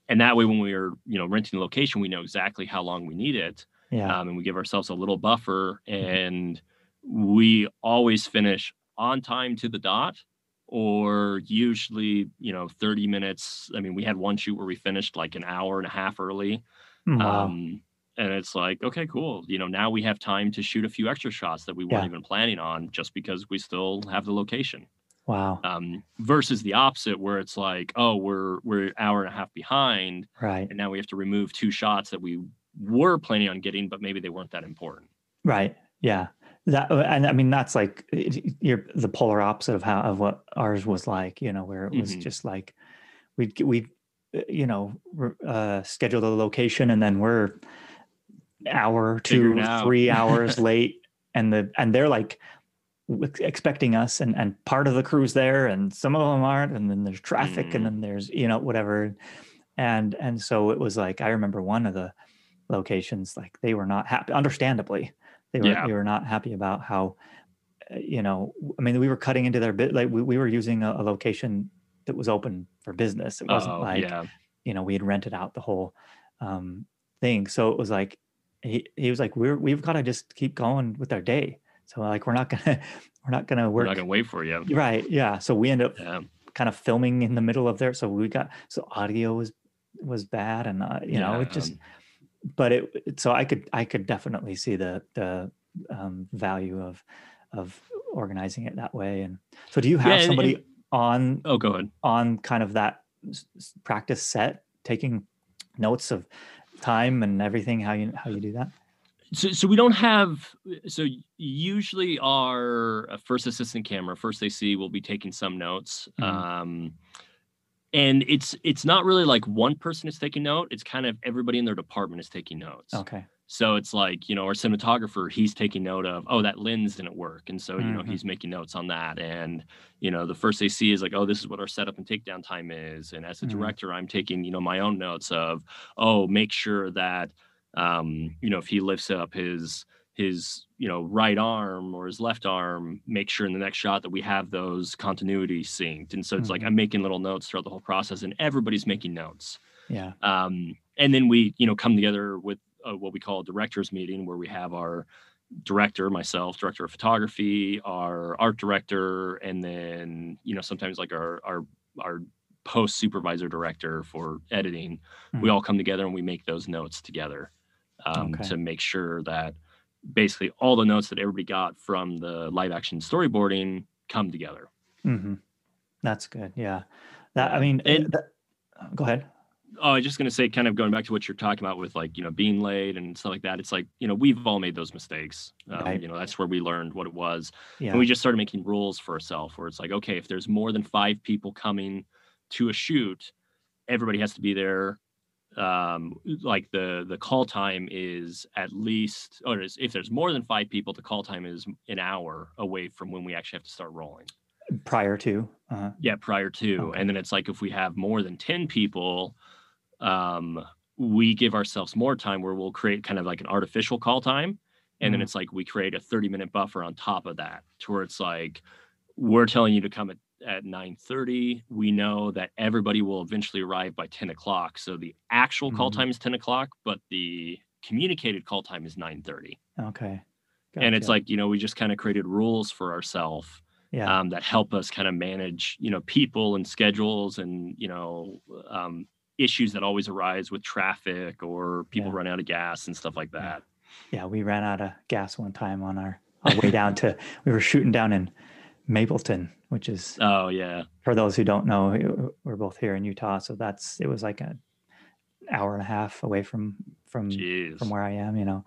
And that way, when we are, you know, renting the location, we know exactly how long we need it. Yeah. Um, and we give ourselves a little buffer. And mm-hmm. we always finish on time to the dot. Or usually, you know, thirty minutes. I mean, we had one shoot where we finished like an hour and a half early. Wow. Um, and it's like, okay, cool. You know, now we have time to shoot a few extra shots that we weren't yeah. even planning on just because we still have the location. Wow. Um, versus the opposite where it's like, oh, we're, we're an hour and a half behind. Right. And now we have to remove two shots that we were planning on getting, but maybe they weren't that important. Right. Yeah. That, and I mean, that's like you're the polar opposite of how, of what ours was like, you know, where it was mm-hmm. just like we'd, we'd, you know, uh, schedule the location and then we're hour, two, three hours late. And the, and they're like expecting us and, and part of the crew's there and some of them aren't. And then there's traffic mm-hmm. and then there's, you know, whatever. And, and so it was like, I remember one of the locations, like they were not happy, understandably. They were, yeah. they were not happy about how, you know, I mean, we were cutting into their bit, like we, we were using a, a location that was open for business. It wasn't oh, like, yeah. you know, we had rented out the whole um, thing. So it was like, he, he was like, we're, we've got to just keep going with our day. So like, we're not going to, we're not going to work. We're not going to wait for you. Right. Yeah. So we ended up yeah. kind of filming in the middle of there. So we got, so audio was, was bad and, uh, you yeah. know, it just, but it, so I could, I could definitely see the, the, um, value of, of organizing it that way. And so do you have yeah, somebody and, on, oh, go ahead. on kind of that practice set, taking notes of time and everything, how you, how you do that? So, so we don't have, so usually our first assistant camera, first A C will be taking some notes. Mm-hmm. Um, And it's it's not really like one person is taking note. It's kind of everybody in their department is taking notes. Okay. So it's like, you know, our cinematographer, he's taking note of, oh, that lens didn't work. And so, mm-hmm. you know, he's making notes on that. And, you know, the first A C is like, oh, this is what our setup and takedown time is. And as a mm-hmm. director, I'm taking, you know, my own notes of, oh, make sure that, um, you know, if he lifts up his... his, you know, right arm or his left arm, make sure in the next shot that we have those continuity synced. And so it's mm-hmm. like, I'm making little notes throughout the whole process and everybody's making notes. Yeah. Um, and then we, you know, come together with uh, what we call a director's meeting where we have our director, myself, director of photography, our art director, and then, you know, sometimes like our, our, our post supervisor director for editing, mm-hmm. we all come together and we make those notes together um, okay. to make sure that, basically all the notes that everybody got from the live action storyboarding come together. Mm-hmm. That's good. Yeah. That, I mean, and, that, go ahead. Oh, I was just going to say, kind of going back to what you're talking about with like, you know, being late and stuff like that. It's like, you know, we've all made those mistakes. Um, right. You know, that's where we learned what it was. Yeah. And we just started making rules for ourselves where it's like, okay, if there's more than five people coming to a shoot, everybody has to be there. Um, like the, the call time is at least, or if there's more than five people, the call time is an hour away from when we actually have to start rolling. Prior to? Uh-huh. Yeah, prior to. Okay. And then it's like, if we have more than ten people, um, we give ourselves more time where we'll create kind of like an artificial call time. And mm-hmm. then it's like, we create a thirty minute buffer on top of that to where it's like, we're telling you to come at at nine thirty, we know that everybody will eventually arrive by ten o'clock. So the actual call mm-hmm. time is ten o'clock, but the communicated call time is nine thirty. Okay. Gotcha. And it's like, you know, we just kind of created rules for ourselves yeah. um, that help us kind of manage, you know, people and schedules and, you know, um, issues that always arise with traffic or people yeah. run out of gas and stuff like that. Yeah. yeah, we ran out of gas one time on our, our way down to, we were shooting down in Mapleton, which is, oh yeah. for those who don't know, we're both here in Utah. So that's, it was like an hour and a half away from, from, Jeez. from where I am, you know,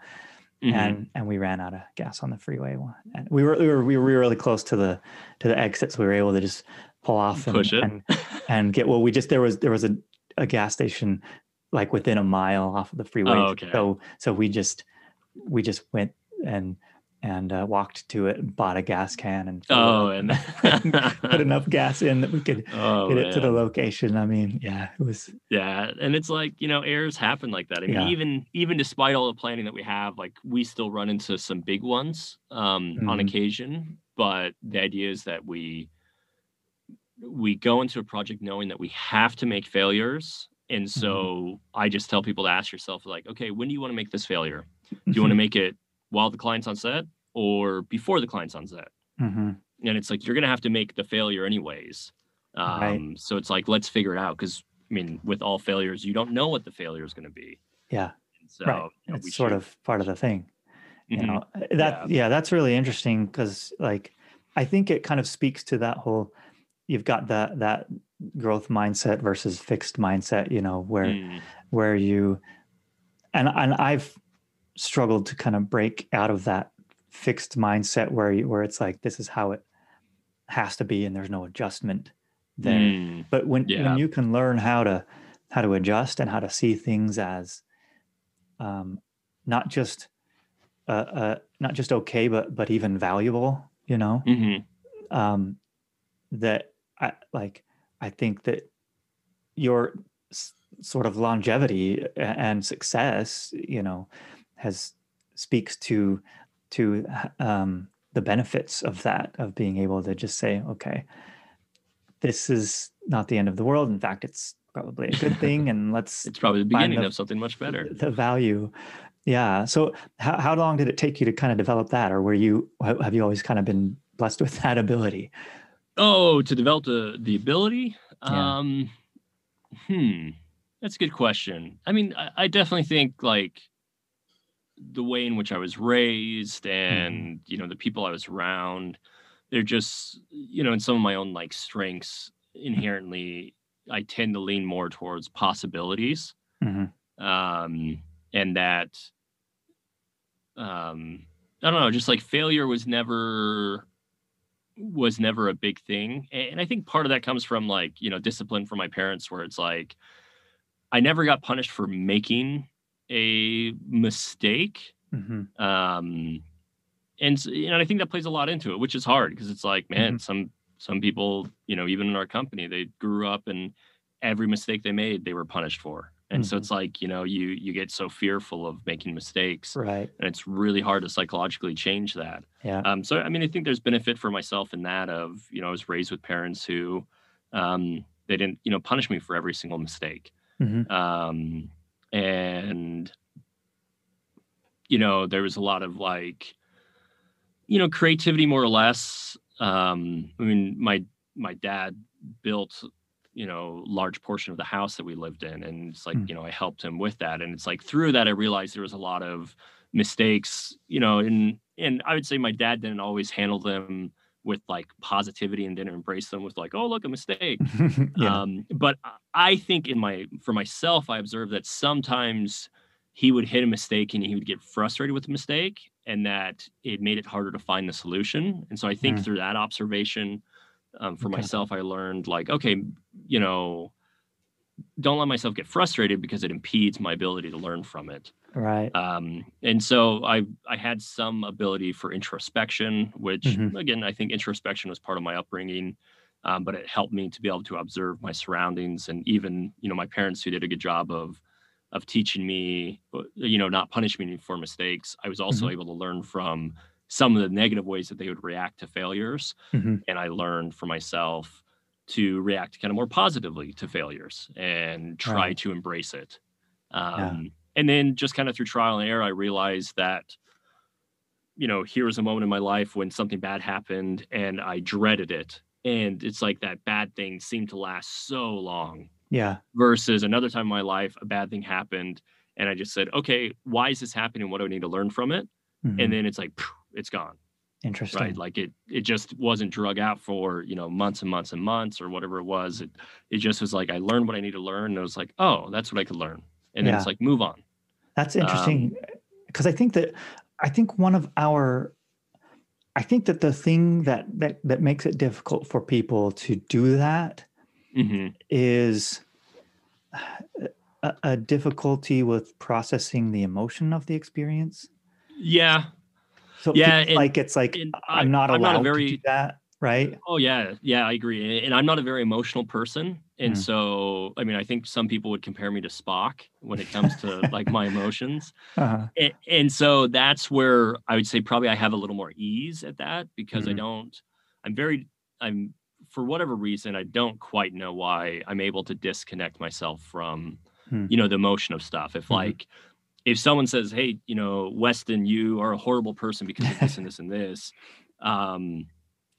mm-hmm. and, and we ran out of gas on the freeway. And we were, we were, we were really close to the, to the exit. So we were able to just pull off and, Push it. and, and get, well, we just, there was, there was a, a gas station like within a mile off of the freeway. Oh, okay. So, so we just, we just went and, and uh, walked to it and bought a gas can and, oh, and put enough gas in that we could oh, get it man. to the location. I mean, yeah, it was. Yeah. And it's like, you know, errors happen like that. I mean, yeah. even, even despite all the planning that we have, like we still run into some big ones um, mm-hmm. on occasion, but the idea is that we, we go into a project knowing that we have to make failures. And so mm-hmm. I just tell people to ask yourself, like, okay, when do you want to make this failure? Do you want to make it while the client's on set or before the client's on set? Mm-hmm. And it's like, you're going to have to make the failure anyways. Um, right. So it's like, let's figure it out. Because, I mean, with all failures, you don't know what the failure is going to be. Yeah. And so right. you know, it's sort should... of part of the thing. Mm-hmm. You know, that, yeah. yeah, that's really interesting because, like, I think it kind of speaks to that whole... You've got that that growth mindset versus fixed mindset, you know, where mm. where you and and I've struggled to kind of break out of that fixed mindset where you, where it's like this is how it has to be and there's no adjustment there. Mm. But when yeah. when you can learn how to how to adjust and how to see things as um, not just uh, uh, not just okay, but but even valuable, you know, mm-hmm. um, that. I like, I think that your s- sort of longevity and success, you know, has speaks to, to, um, the benefits of that, of being able to just say, okay, this is not the end of the world. In fact, it's probably a good thing. And let's, it's probably the beginning the, of something much better. The value. Yeah. So how, how long did it take you to kind of develop that? Or were you, have you always kind of been blessed with that ability? Oh, to develop the, the ability? Yeah. Um, hmm. That's a good question. I mean, I, I definitely think like the way in which I was raised and, mm. you know, the people I was around, they're just, you know, in some of my own like strengths, inherently, I tend to lean more towards possibilities. Mm-hmm. Um, and that, um, I don't know, just like failure was never... was never a big thing. And I think part of that comes from like, you know, discipline from my parents, where it's like, I never got punished for making a mistake. Mm-hmm. Um, and, you know, I think that plays a lot into it, which is hard because it's like, man, mm-hmm. some, some people, you know, even in our company, they grew up and every mistake they made, they were punished for. And mm-hmm. so it's like, you know, you, you get so fearful of making mistakes, right? And it's really hard to psychologically change that. Yeah. Um, so, I mean, I think there's benefit for myself in that of, you know, I was raised with parents who, um, they didn't, you know, punish me for every single mistake. Mm-hmm. Um, and, you know, there was a lot of like, you know, creativity more or less. Um, I mean, my, my dad built, you know, large portion of the house that we lived in. And it's like, mm. you know, I helped him with that. And it's like, through that, I realized there was a lot of mistakes, you know, and, and I would say my dad didn't always handle them with like positivity and didn't embrace them with like, oh, look, a mistake. yeah. Um, but I think in my, for myself, I observed that sometimes he would hit a mistake and he would get frustrated with the mistake and that it made it harder to find the solution. And so I think mm. through that observation, Um, for okay. myself, I learned like, okay, you know, don't let myself get frustrated because it impedes my ability to learn from it. Right. Um, and so I, I had some ability for introspection, which mm-hmm. again, I think introspection was part of my upbringing, um, but it helped me to be able to observe my surroundings and even, you know, my parents who did a good job of, of teaching me, you know, not punish me for mistakes. I was also mm-hmm. able to learn from some of the negative ways that they would react to failures. Mm-hmm. And I learned for myself to react kind of more positively to failures and try right. to embrace it. Um, yeah. And then just kind of through trial and error, I realized that you know, here was a moment in my life when something bad happened and I dreaded it. And it's like that bad thing seemed to last so long. Yeah. Versus another time in my life, a bad thing happened and I just said, okay, why is this happening? What do I need to learn from it? Mm-hmm. And then it's like, it's gone. Interesting. Right? Like it, it just wasn't drug out for, you know, months and months and months or whatever it was. It, it just was like, I learned what I need to learn. And I was like, oh, that's what I could learn. And then yeah. it's like, move on. That's interesting. Um, Cause I think that, I think one of our, I think that the thing that, that, that makes it difficult for people to do that mm-hmm. is a, a difficulty with processing the emotion of the experience. Yeah. So yeah, it's and, like, it's like, I'm not I'm allowed not a very, to do that. Right. Oh yeah. Yeah, I agree. And I'm not a very emotional person. And mm. so, I mean, I think some people would compare me to Spock when it comes to like my emotions. Uh-huh. And, and so that's where I would say probably I have a little more ease at that because mm-hmm. I don't, I'm very, I'm, for whatever reason, I don't quite know why I'm able to disconnect myself from, mm. you know, the emotion of stuff. If mm-hmm. like, if someone says, hey, you know, Weston, you are a horrible person because of this and this and this. Um,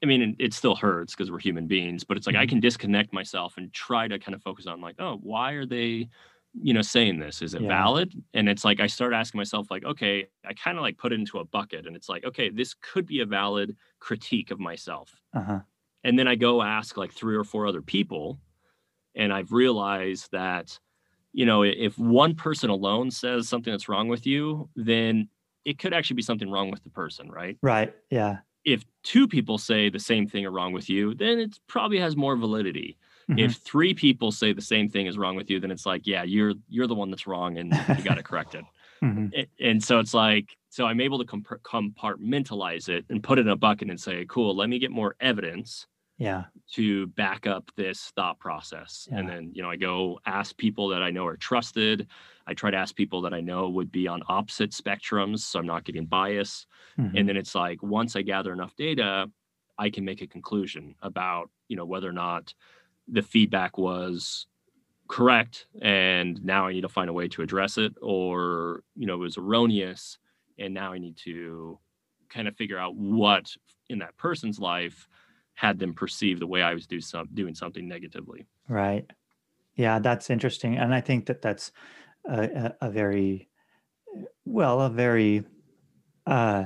I mean, it still hurts because we're human beings, but it's like, I can disconnect myself and try to kind of focus on like, oh, why are they, you know, saying this? Is it yeah. valid? And it's like, I start asking myself like, okay, I kind of like put it into a bucket and it's like, okay, this could be a valid critique of myself. Uh-huh. And then I go ask like three or four other people. And I've realized that, you know, if one person alone says something that's wrong with you, then it could actually be something wrong with the person. Right. Right. Yeah. If two people say the same thing are wrong with you, then it probably has more validity. Mm-hmm. If three people say the same thing is wrong with you, then it's like, yeah, you're you're the one that's wrong and you got to correct it. Mm-hmm. it. And so it's like, so I'm able to comp- compartmentalize it and put it in a bucket and say, cool, let me get more evidence yeah. to back up this thought process. Yeah. And then, you know, I go ask people that I know are trusted. I try to ask people that I know would be on opposite spectrums, so I'm not getting bias. Mm-hmm. And then it's like, once I gather enough data, I can make a conclusion about, you know, whether or not the feedback was correct. And now I need to find a way to address it, or, you know, it was erroneous. And now I need to kind of figure out what in that person's life had them perceive the way I was do some, doing something negatively. Right. Yeah, that's interesting. And I think that that's, A, a very, well, a very uh,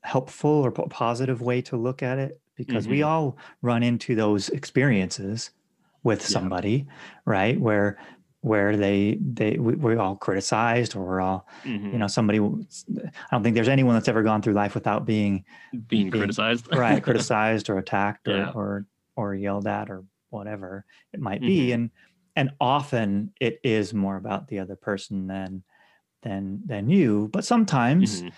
helpful or p- positive way to look at it, because mm-hmm. we all run into those experiences with somebody, yeah. right? Where, where they, they, we, we're all criticized, or we're all, mm-hmm. you know, somebody, I don't think there's anyone that's ever gone through life without being, being, being criticized, right? Criticized or attacked or, yeah. or, or yelled at or whatever it might mm-hmm. be. And, And often it is more about the other person than than than you. But sometimes, mm-hmm.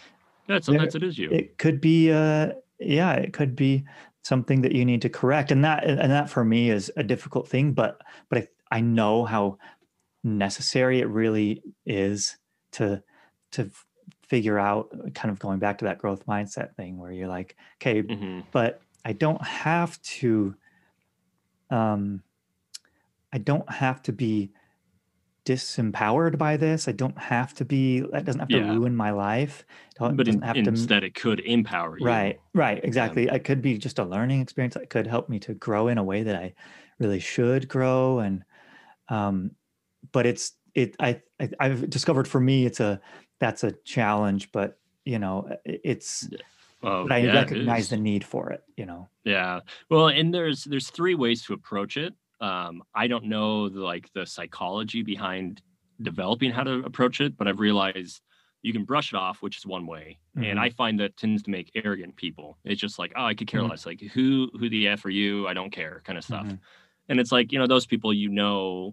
yeah, sometimes there, it is you. It could be, uh, yeah, it could be something that you need to correct. And that and that for me is a difficult thing. But but I, I know how necessary it really is to to figure out. Kind of going back to that growth mindset thing, where you're like, okay, mm-hmm. but I don't have to. Um, I don't have to be disempowered by this. I don't have to be, that doesn't have to yeah. ruin my life. Don't, but in, have instead to, it could empower you. Right, right, exactly. Um, it could be just a learning experience. It could help me to grow in a way that I really should grow. And, um, but it's, it, I, I, I've discovered for me, it's a, that's a challenge, but you know, it's, yeah. Well, but I yeah, recognize the need for it, you know? Yeah. Well, and there's, there's three ways to approach it. Um, I don't know the, like the psychology behind developing how to approach it, but I've realized you can brush it off, which is one way. Mm-hmm. And I find that tends to make arrogant people. It's just like, oh, I could care mm-hmm. less. Like who, who the F are you? I don't care kind of stuff. Mm-hmm. And it's like, you know, those people, you know,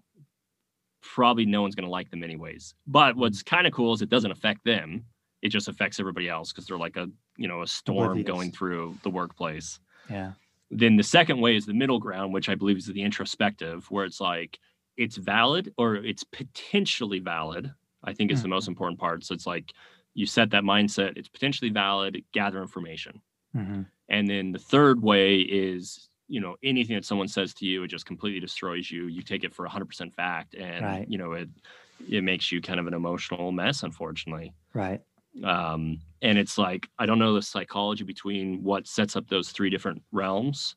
probably no one's going to like them anyways, but what's kind of cool is it doesn't affect them. It just affects everybody else. Cause they're like a, you know, a storm Oblivious. Going through the workplace. Yeah. Then the second way is the middle ground, which I believe is the introspective, where it's like, it's valid or it's potentially valid, I think is mm-hmm. the most important part. So it's like, you set that mindset, it's potentially valid, gather information. Mm-hmm. And then the third way is, you know, anything that someone says to you, it just completely destroys you. You take it for one hundred percent fact and, right. you know, it it makes you kind of an emotional mess, unfortunately. Right. Um, and it's like, I don't know the psychology between what sets up those three different realms.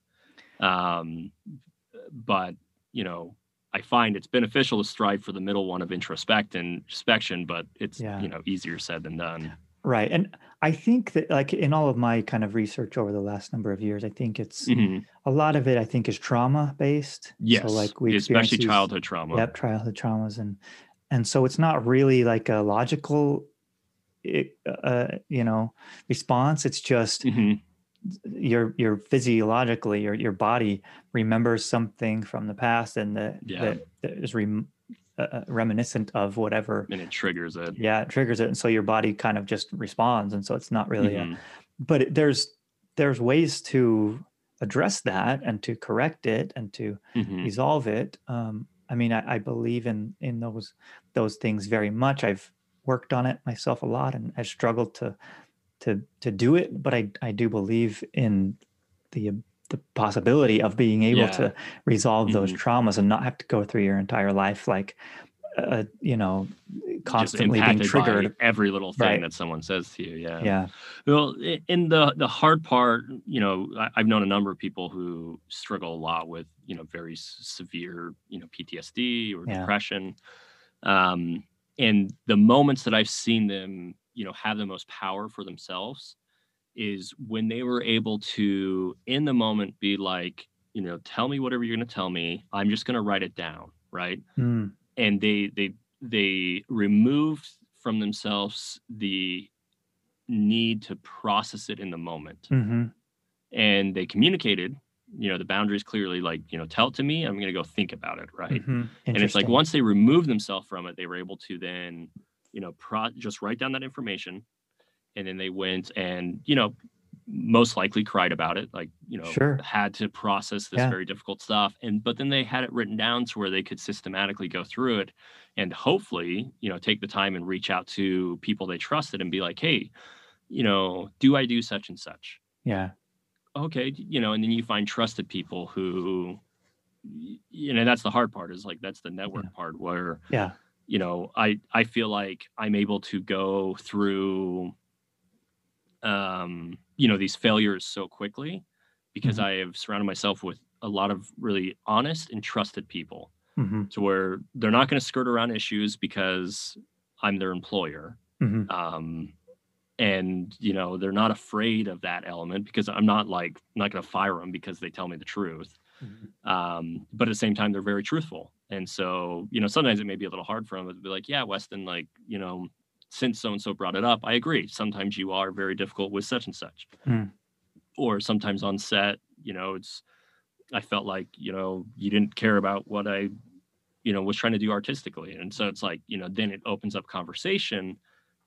Um, but, you know, I find it's beneficial to strive for the middle one of introspect and introspection, but it's, yeah. you know, easier said than done. Right. And I think that, like, in all of my kind of research over the last number of years, I think it's mm-hmm. a lot of it, I think, is trauma based. Yes. So like we especially these, childhood trauma. Yep. Childhood traumas. And, and so it's not really like a logical, It, uh, you know, response. It's just mm-hmm. your your physiologically your your body remembers something from the past and that yeah. that is rem, uh, reminiscent of whatever. And it triggers it. Yeah, it triggers it, and so your body kind of just responds, and so it's not really. Mm-hmm. A, but it, there's there's ways to address that and to correct it and to mm-hmm. resolve it. Um, I mean, I, I believe in in those those things very much. I've worked on it myself a lot, and I struggled to, to, to do it. But I, I do believe in the the possibility of being able yeah. to resolve mm-hmm. those traumas and not have to go through your entire life like, uh, you know, constantly being triggered by every little thing right. that someone says to you. Yeah. Yeah. Well, in the the hard part, you know, I've known a number of people who struggle a lot with, you know, very severe, you know, P T S D or yeah. depression. Um, And the moments that I've seen them, you know, have the most power for themselves is when they were able to, in the moment, be like, you know, tell me whatever you're going to tell me. I'm just going to write it down. Right. Mm. And they, they, they removed from themselves the need to process it in the moment. Mm-hmm. And they communicated, you know, the boundaries clearly, like, you know, tell it to me, I'm going to go think about it. Right. Mm-hmm. And it's like, once they removed themselves from it, they were able to then, you know, pro- just write down that information. And then they went and, you know, most likely cried about it. Like, you know, sure. had to process this yeah. very difficult stuff. And, but then they had it written down to where they could systematically go through it and hopefully, you know, take the time and reach out to people they trusted and be like, hey, you know, do I do such and such? Yeah. Okay, you know, and then you find trusted people who, you know, that's the hard part is like, that's the network yeah. part where, yeah, you know, I, I feel like I'm able to go through, um, you know, these failures so quickly because mm-hmm. I have surrounded myself with a lot of really honest and trusted people mm-hmm. to where they're not going to skirt around issues because I'm their employer. Mm-hmm. Um, And, you know, they're not afraid of that element because I'm not like, I'm not going to fire them because they tell me the truth. Mm-hmm. Um, but at the same time, they're very truthful. And so, you know, sometimes it may be a little hard for them to be like, yeah, Weston, like, you know, since so-and-so brought it up, I agree. Sometimes you are very difficult with such and such. Mm. Or sometimes on set, you know, it's, I felt like, you know, you didn't care about what I, you know, was trying to do artistically. And so it's like, you know, then it opens up conversation.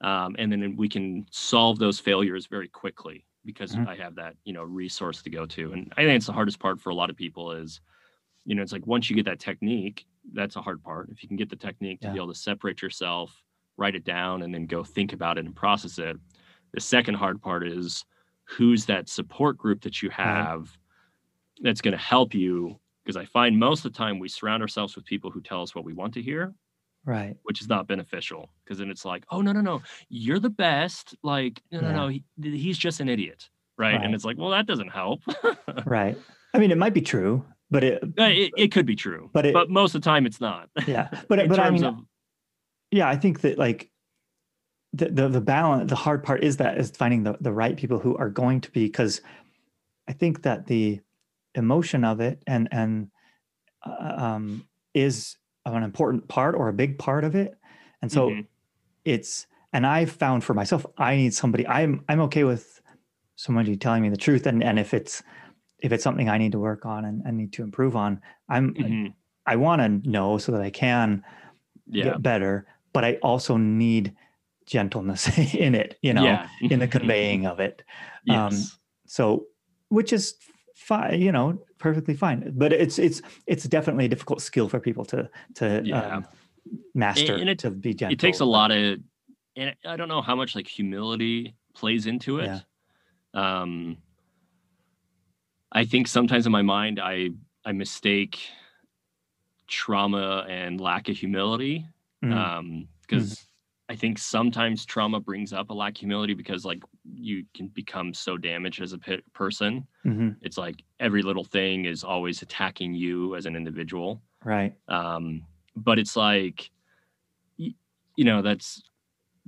Um, and then we can solve those failures very quickly because mm-hmm. I have that, you know, resource to go to. And I think it's the hardest part for a lot of people is, you know, it's like once you get that technique, that's a hard part. If you can get the technique yeah. to be able to separate yourself, write it down, and then go think about it and process it. The second hard part is who's that support group that you have mm-hmm. that's going to help you? Because I find most of the time we surround ourselves with people who tell us what we want to hear. Right. Which is not beneficial because then it's like, oh, no, no, no, you're the best. Like, no, yeah. no, no, he, he's just an idiot. Right? right. And it's like, well, that doesn't help. right. I mean, it might be true, but it it, it could be true, but, it, but most of the time it's not. Yeah. But, in but terms I mean, of, yeah, I think that like the, the, the balance, the hard part is that is finding the, the right people who are going to be, because I think that the emotion of it and, and um, is, an important part or a big part of it. And so mm-hmm. it's, and I've found for myself, I need somebody, I'm, I'm okay with somebody telling me the truth. And, and if it's, if it's something I need to work on and, and need to improve on, I'm, mm-hmm. I want to know so that I can yeah. get better, but I also need gentleness in it, you know, yeah. in the conveying of it. Yes. Um, so, which is fine, you know, perfectly fine, but it's it's it's definitely a difficult skill for people to to yeah. um, master and, and it, to be gentle. It takes a lot of, and I don't know how much like humility plays into it. Yeah. Um, I think sometimes in my mind, I I mistake trauma and lack of humility because um, mm. mm. I think sometimes trauma brings up a lack of humility because like you can become so damaged as a pe- person. Mm-hmm. It's like every little thing is always attacking you as an individual. Right. Um, but it's like, you, you know, that's,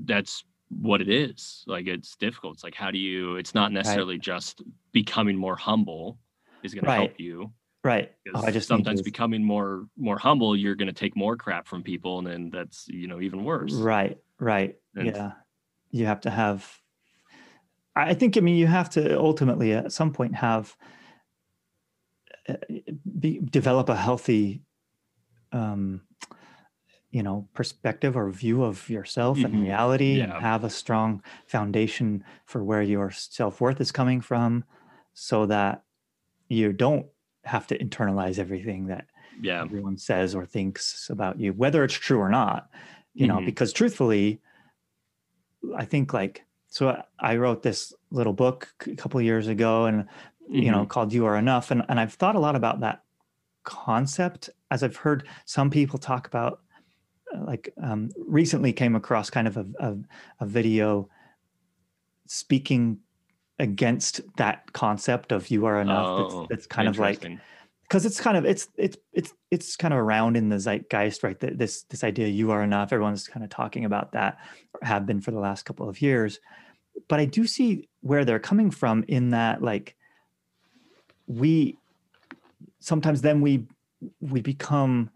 that's what it is. Like, it's difficult. It's like, how do you, it's not necessarily right. just becoming more humble is going right. to help you. Right. Oh, I just sometimes becoming more, more humble, you're going to take more crap from people. And then that's, you know, even worse. Right. Right. And yeah. You have to have, I think, I mean, you have to ultimately at some point have, uh, be, develop a healthy, um, you know, perspective or view of yourself mm-hmm. and reality yeah. and have a strong foundation for where your self-worth is coming from so that you don't have to internalize everything that yeah. everyone says or thinks about you, whether it's true or not. You know, mm-hmm. because truthfully, I think like, so I wrote this little book a couple of years ago and, mm-hmm. you know, called You Are Enough. And, and I've thought a lot about that concept as I've heard some people talk about, like um, recently came across kind of a, a, a video speaking against that concept of you are enough. Oh, it's, it's kind of like, because it's kind of it's it's it's it's kind of around in the zeitgeist, right? This this idea you are enough. Everyone's kind of talking about that, or have been for the last couple of years. But I do see where they're coming from in that, like, we sometimes then we we become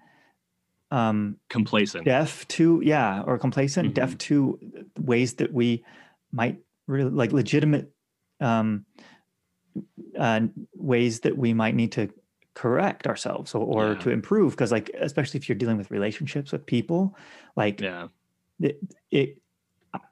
um, complacent, deaf to yeah, or complacent, mm-hmm. deaf to ways that we might really like legitimate um, uh, ways that we might need to correct ourselves or, or yeah. to improve, because like especially if you're dealing with relationships with people, like yeah it, it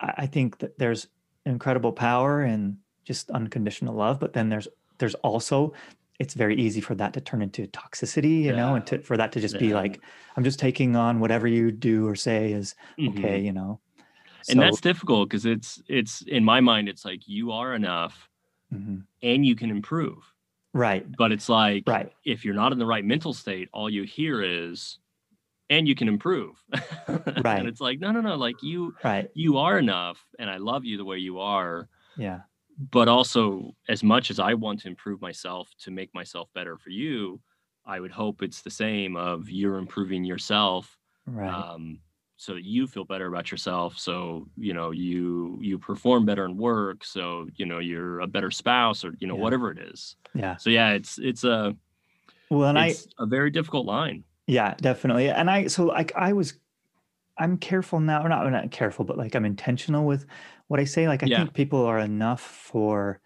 I think that there's incredible power in just unconditional love, but then there's there's also it's very easy for that to turn into toxicity, you yeah. know, and to, for that to just yeah. be like, I'm just taking on whatever you do or say is mm-hmm. okay, you know. So, and that's difficult because it's it's in my mind it's like you are enough mm-hmm. and you can improve. Right. But it's like, right. if you're not in the right mental state, all you hear is, and you can improve. Right. And it's like, no, no, no. Like you, right. you are enough. And I love you the way you are. Yeah. But also as much as I want to improve myself to make myself better for you, I would hope it's the same of you're improving yourself. Right. Um, so that you feel better about yourself. So, you know, you, you perform better in work. So, you know, you're a better spouse or, you know, yeah. whatever it is. Yeah. So yeah, it's, it's a, well, and it's I, a very difficult line. Yeah, definitely. And I, so like I was, I'm careful now, or not, I'm not careful, but like I'm intentional with what I say. Like I yeah. think people are enough for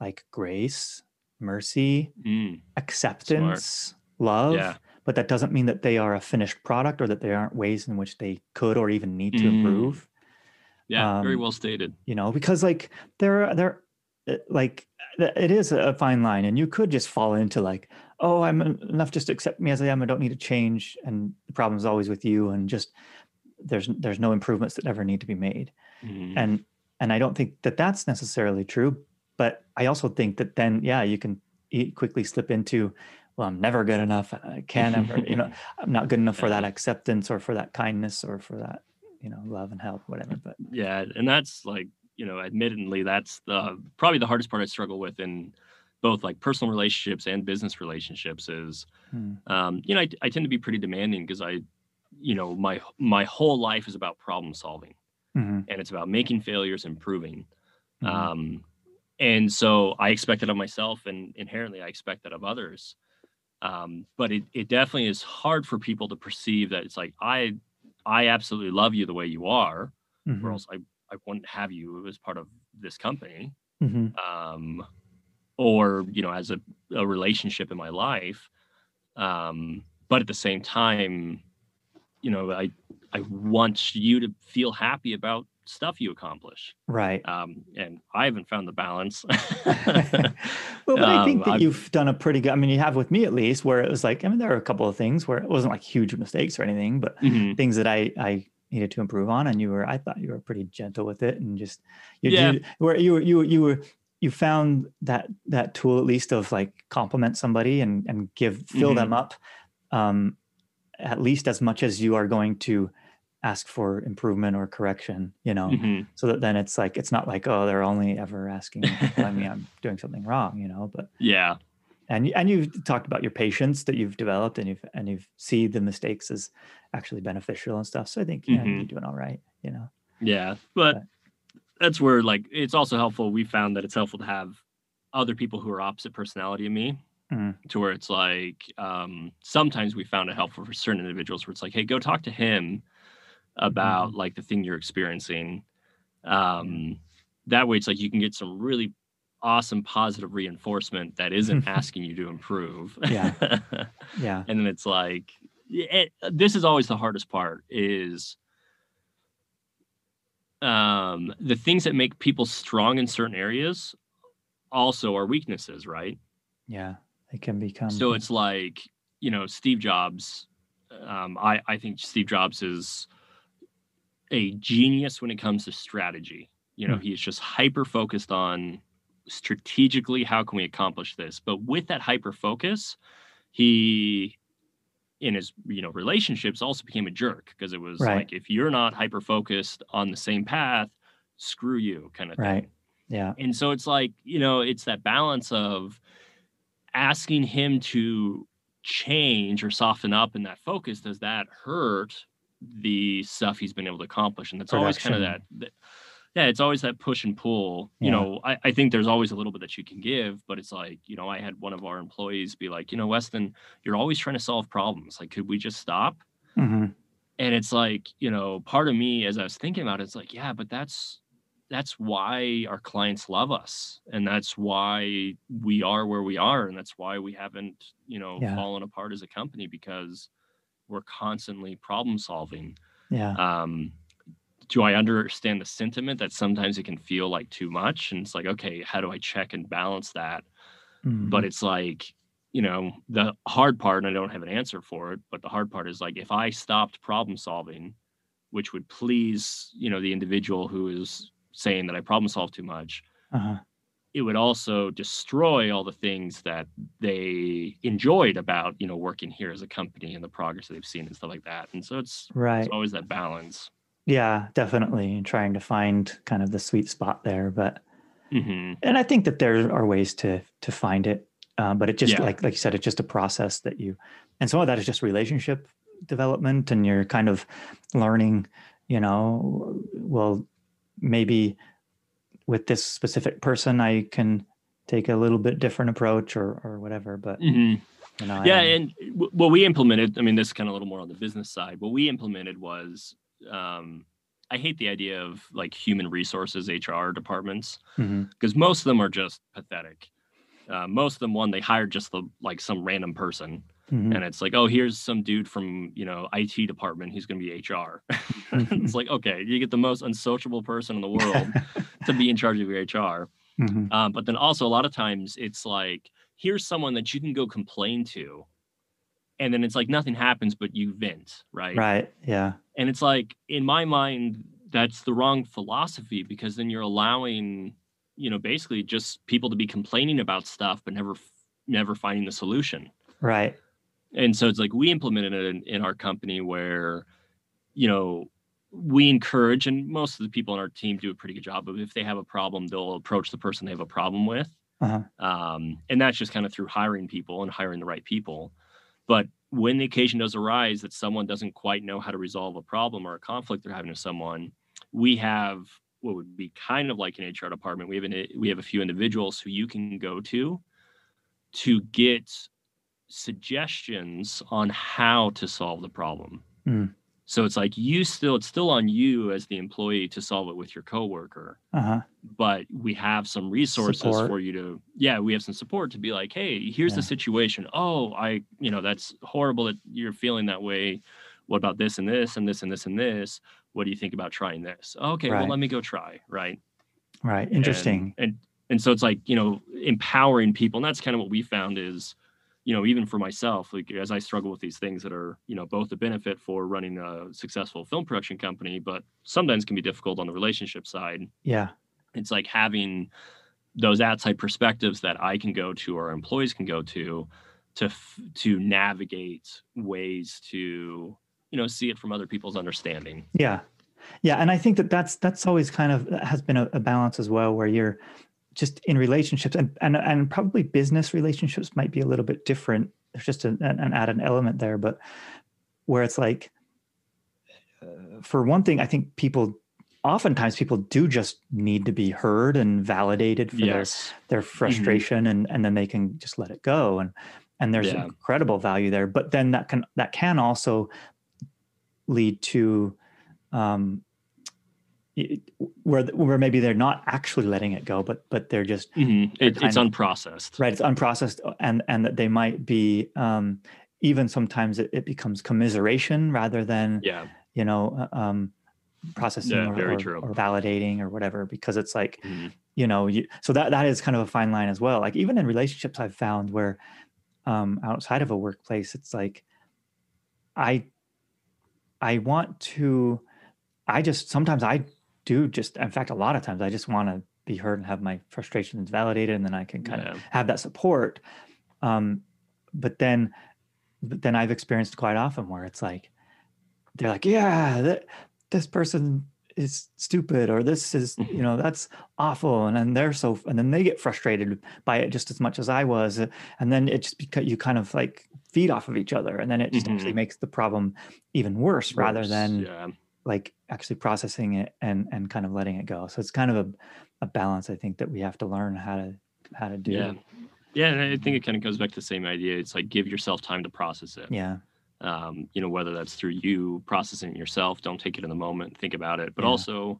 like grace, mercy, mm. acceptance, smart. Love. Yeah. But that doesn't mean that they are a finished product or that there aren't ways in which they could or even need to improve. Yeah, um, very well stated. You know, because like there, there, like it is a fine line, and you could just fall into like, oh, I'm enough, just accept me as I am. I don't need to change, and the problem is always with you, and just there's there's no improvements that ever need to be made, mm. and and I don't think that that's necessarily true. But I also think that then, yeah, you can quickly slip into. Well, I'm never good enough. I can't ever, you know, I'm not good enough yeah. for that acceptance or for that kindness or for that, you know, love and help, whatever. But yeah. And that's like, you know, admittedly, that's the probably the hardest part I struggle with in both like personal relationships and business relationships is, hmm. um, you know, I, I tend to be pretty demanding because I, you know, my, my whole life is about problem solving mm-hmm. and it's about making failures, improving. Mm-hmm. Um, and so I expect that of myself and inherently I expect that of others. Um, but it, it definitely is hard for people to perceive that it's like, I, I absolutely love you the way you are, mm-hmm. or else I, I wouldn't have you as part of this company. Mm-hmm. Um, or, you know, as a, a relationship in my life. Um, but at the same time, you know, I, I want you to feel happy about stuff you accomplish. Right. Um, and I haven't found the balance. Well, but I think that um, you've done a pretty good, I mean, you have with me at least where it was like, I mean, there are a couple of things where it wasn't like huge mistakes or anything, but mm-hmm. things that I, I needed to improve on. And you were, I thought you were pretty gentle with it and just, you, yeah. you where you were, you were, you were, you found that, that tool at least of like compliment somebody and, and give, fill mm-hmm. them up um, at least as much as you are going to ask for improvement or correction, you know, mm-hmm. so that then it's like, it's not like, oh, they're only ever asking telling me I'm doing something wrong, you know, but yeah. And, and you've talked about your patience that you've developed, and you've, and you've seen the mistakes as actually beneficial and stuff. So I think, yeah, mm-hmm. you're doing all right, you know? Yeah. But, but that's where, like, it's also helpful. We found that it's helpful to have other people who are opposite personality to me. Mm-hmm. To where it's like, um, sometimes we found it helpful for certain individuals where it's like, hey, go talk to him about mm-hmm. like the thing you're experiencing. Um, that way it's like, you can get some really awesome positive reinforcement that isn't asking you to improve. Yeah. Yeah. And then it's like, it, this is always the hardest part is, um, the things that make people strong in certain areas also are weaknesses, right? Yeah. It can become. So it's like, you know, Steve Jobs, um, I, I think Steve Jobs is a genius when it comes to strategy. You know, mm-hmm. he's just hyper-focused on strategically, how can we accomplish this? But with that hyper-focus, he, in his, you know, relationships also became a jerk because it was right. like, if you're not hyper-focused on the same path, screw you kind of thing. Right. Yeah. And so it's like, you know, it's that balance of asking him to change or soften up in that focus. Does that hurt the stuff he's been able to accomplish? And that's Production. always kind of that, that, yeah, it's always that push and pull. Yeah. You know, I, I think there's always a little bit that you can give, but it's like, you know, I had one of our employees be like, you know, Weston, you're always trying to solve problems. Like, could we just stop? Mm-hmm. And it's like, you know, part of me, as I was thinking about it, it's like, yeah, but that's, that's why our clients love us. And that's why we are where we are. And that's why we haven't, you know, yeah. fallen apart as a company, because we're constantly problem solving. Yeah. Um, do I understand the sentiment that sometimes it can feel like too much? And it's like, okay, how do I check and balance that? Mm-hmm. But it's like, you know, the hard part, and I don't have an answer for it, but the hard part is like, if I stopped problem solving, which would please, you know, the individual who is saying that I problem solve too much, uh-huh. it would also destroy all the things that they enjoyed about, you know, working here as a company and the progress that they've seen and stuff like that. And so it's, right. it's always that balance. Yeah, definitely. And trying to find kind of the sweet spot there. But, mm-hmm. and I think that there are ways to, to find it. Um, but it just, yeah. like, like you said, it's just a process that you, and some of that is just relationship development, and you're kind of learning, you know, well, maybe with this specific person, I can take a little bit different approach or, or whatever, but mm-hmm. you know, yeah. I, and w- what we implemented, I mean, this is kind of a little more on the business side. What we implemented was, um, I hate the idea of like human resources, H R departments, because mm-hmm. most of them are just pathetic. Uh, most of them, one, they hired just the, like some random person. Mm-hmm. And it's like, oh, here's some dude from, you know, I T department. He's going to be H R. It's like, okay, you get the most unsociable person in the world to be in charge of your H R. Mm-hmm. Um, but then also a lot of times it's like, here's someone that you can go complain to. And then it's like nothing happens, but you vent, right? Right, yeah. And it's like, in my mind, that's the wrong philosophy, because then you're allowing, you know, basically just people to be complaining about stuff, but never, never finding the solution. Right. And so it's like we implemented it in, in our company where, you know, we encourage, and most of the people on our team do a pretty good job of, if they have a problem, they'll approach the person they have a problem with. Uh-huh. Um, and that's just kind of through hiring people and hiring the right people. But when the occasion does arise that someone doesn't quite know how to resolve a problem or a conflict they're having with someone, we have what would be kind of like an H R department. We have an, we have a few individuals who you can go to to get suggestions on how to solve the problem. Mm. So it's like you still, it's still on you as the employee to solve it with your coworker. Uh-huh. But we have some resources support. for you to, yeah, we have some support to be like, hey, here's yeah. the situation. Oh, I, you know, that's horrible that you're feeling that way. What about this and this and this and this and this? What do you think about trying this? Okay, right. well, let me go try. Right. Right. Interesting. And, and and so it's like, you know, empowering people. And that's kind of what we found is, you know, even for myself, like as I struggle with these things that are, you know, both a benefit for running a successful film production company, but sometimes can be difficult on the relationship side. Yeah. It's like having those outside perspectives that I can go to, or employees can go to, to, to navigate ways to you know, see it from other people's understanding. Yeah. Yeah. And I think that that's, that's always kind of has been a, a balance as well, where you're just in relationships and, and, and probably business relationships might be a little bit different. There's just an, an added element there, but where it's like, uh, for one thing, I think people, oftentimes people do just need to be heard and validated for yes. their, their frustration mm-hmm. and, and then they can just let it go. And, and there's yeah. incredible value there, but then that can, that can also lead to, um, it, where, where maybe they're not actually letting it go, but, but they're just, mm-hmm. it, they're it's of, unprocessed, right? It's unprocessed. And, and that they might be, um, even sometimes it, it becomes commiseration rather than, yeah. you know, um, processing yeah, or, or, or validating or whatever, because it's like, mm-hmm. you know, you, so that, that is kind of a fine line as well. Like even in relationships I've found where, um, outside of a workplace, it's like, I, I want to, I just, sometimes I do just, in fact, a lot of times I just want to be heard and have my frustrations validated. And then I can kind yeah. of have that support. Um, but then, but then I've experienced quite often where it's like, they're like, yeah, that, this person is stupid, or this is, you know, that's awful. And then they're so, and then they get frustrated by it just as much as I was. And then it just, because you kind of like feed off of each other, and then it just mm-hmm. actually makes the problem even worse, worse rather than yeah. like actually processing it and, and kind of letting it go. So it's kind of a, a balance, I think, that we have to learn how to, how to do. Yeah. Yeah. And I think it kind of goes back to the same idea. It's like, give yourself time to process it. Yeah. Um, you know, whether that's through you processing it yourself, don't take it in the moment, think about it, but yeah. also,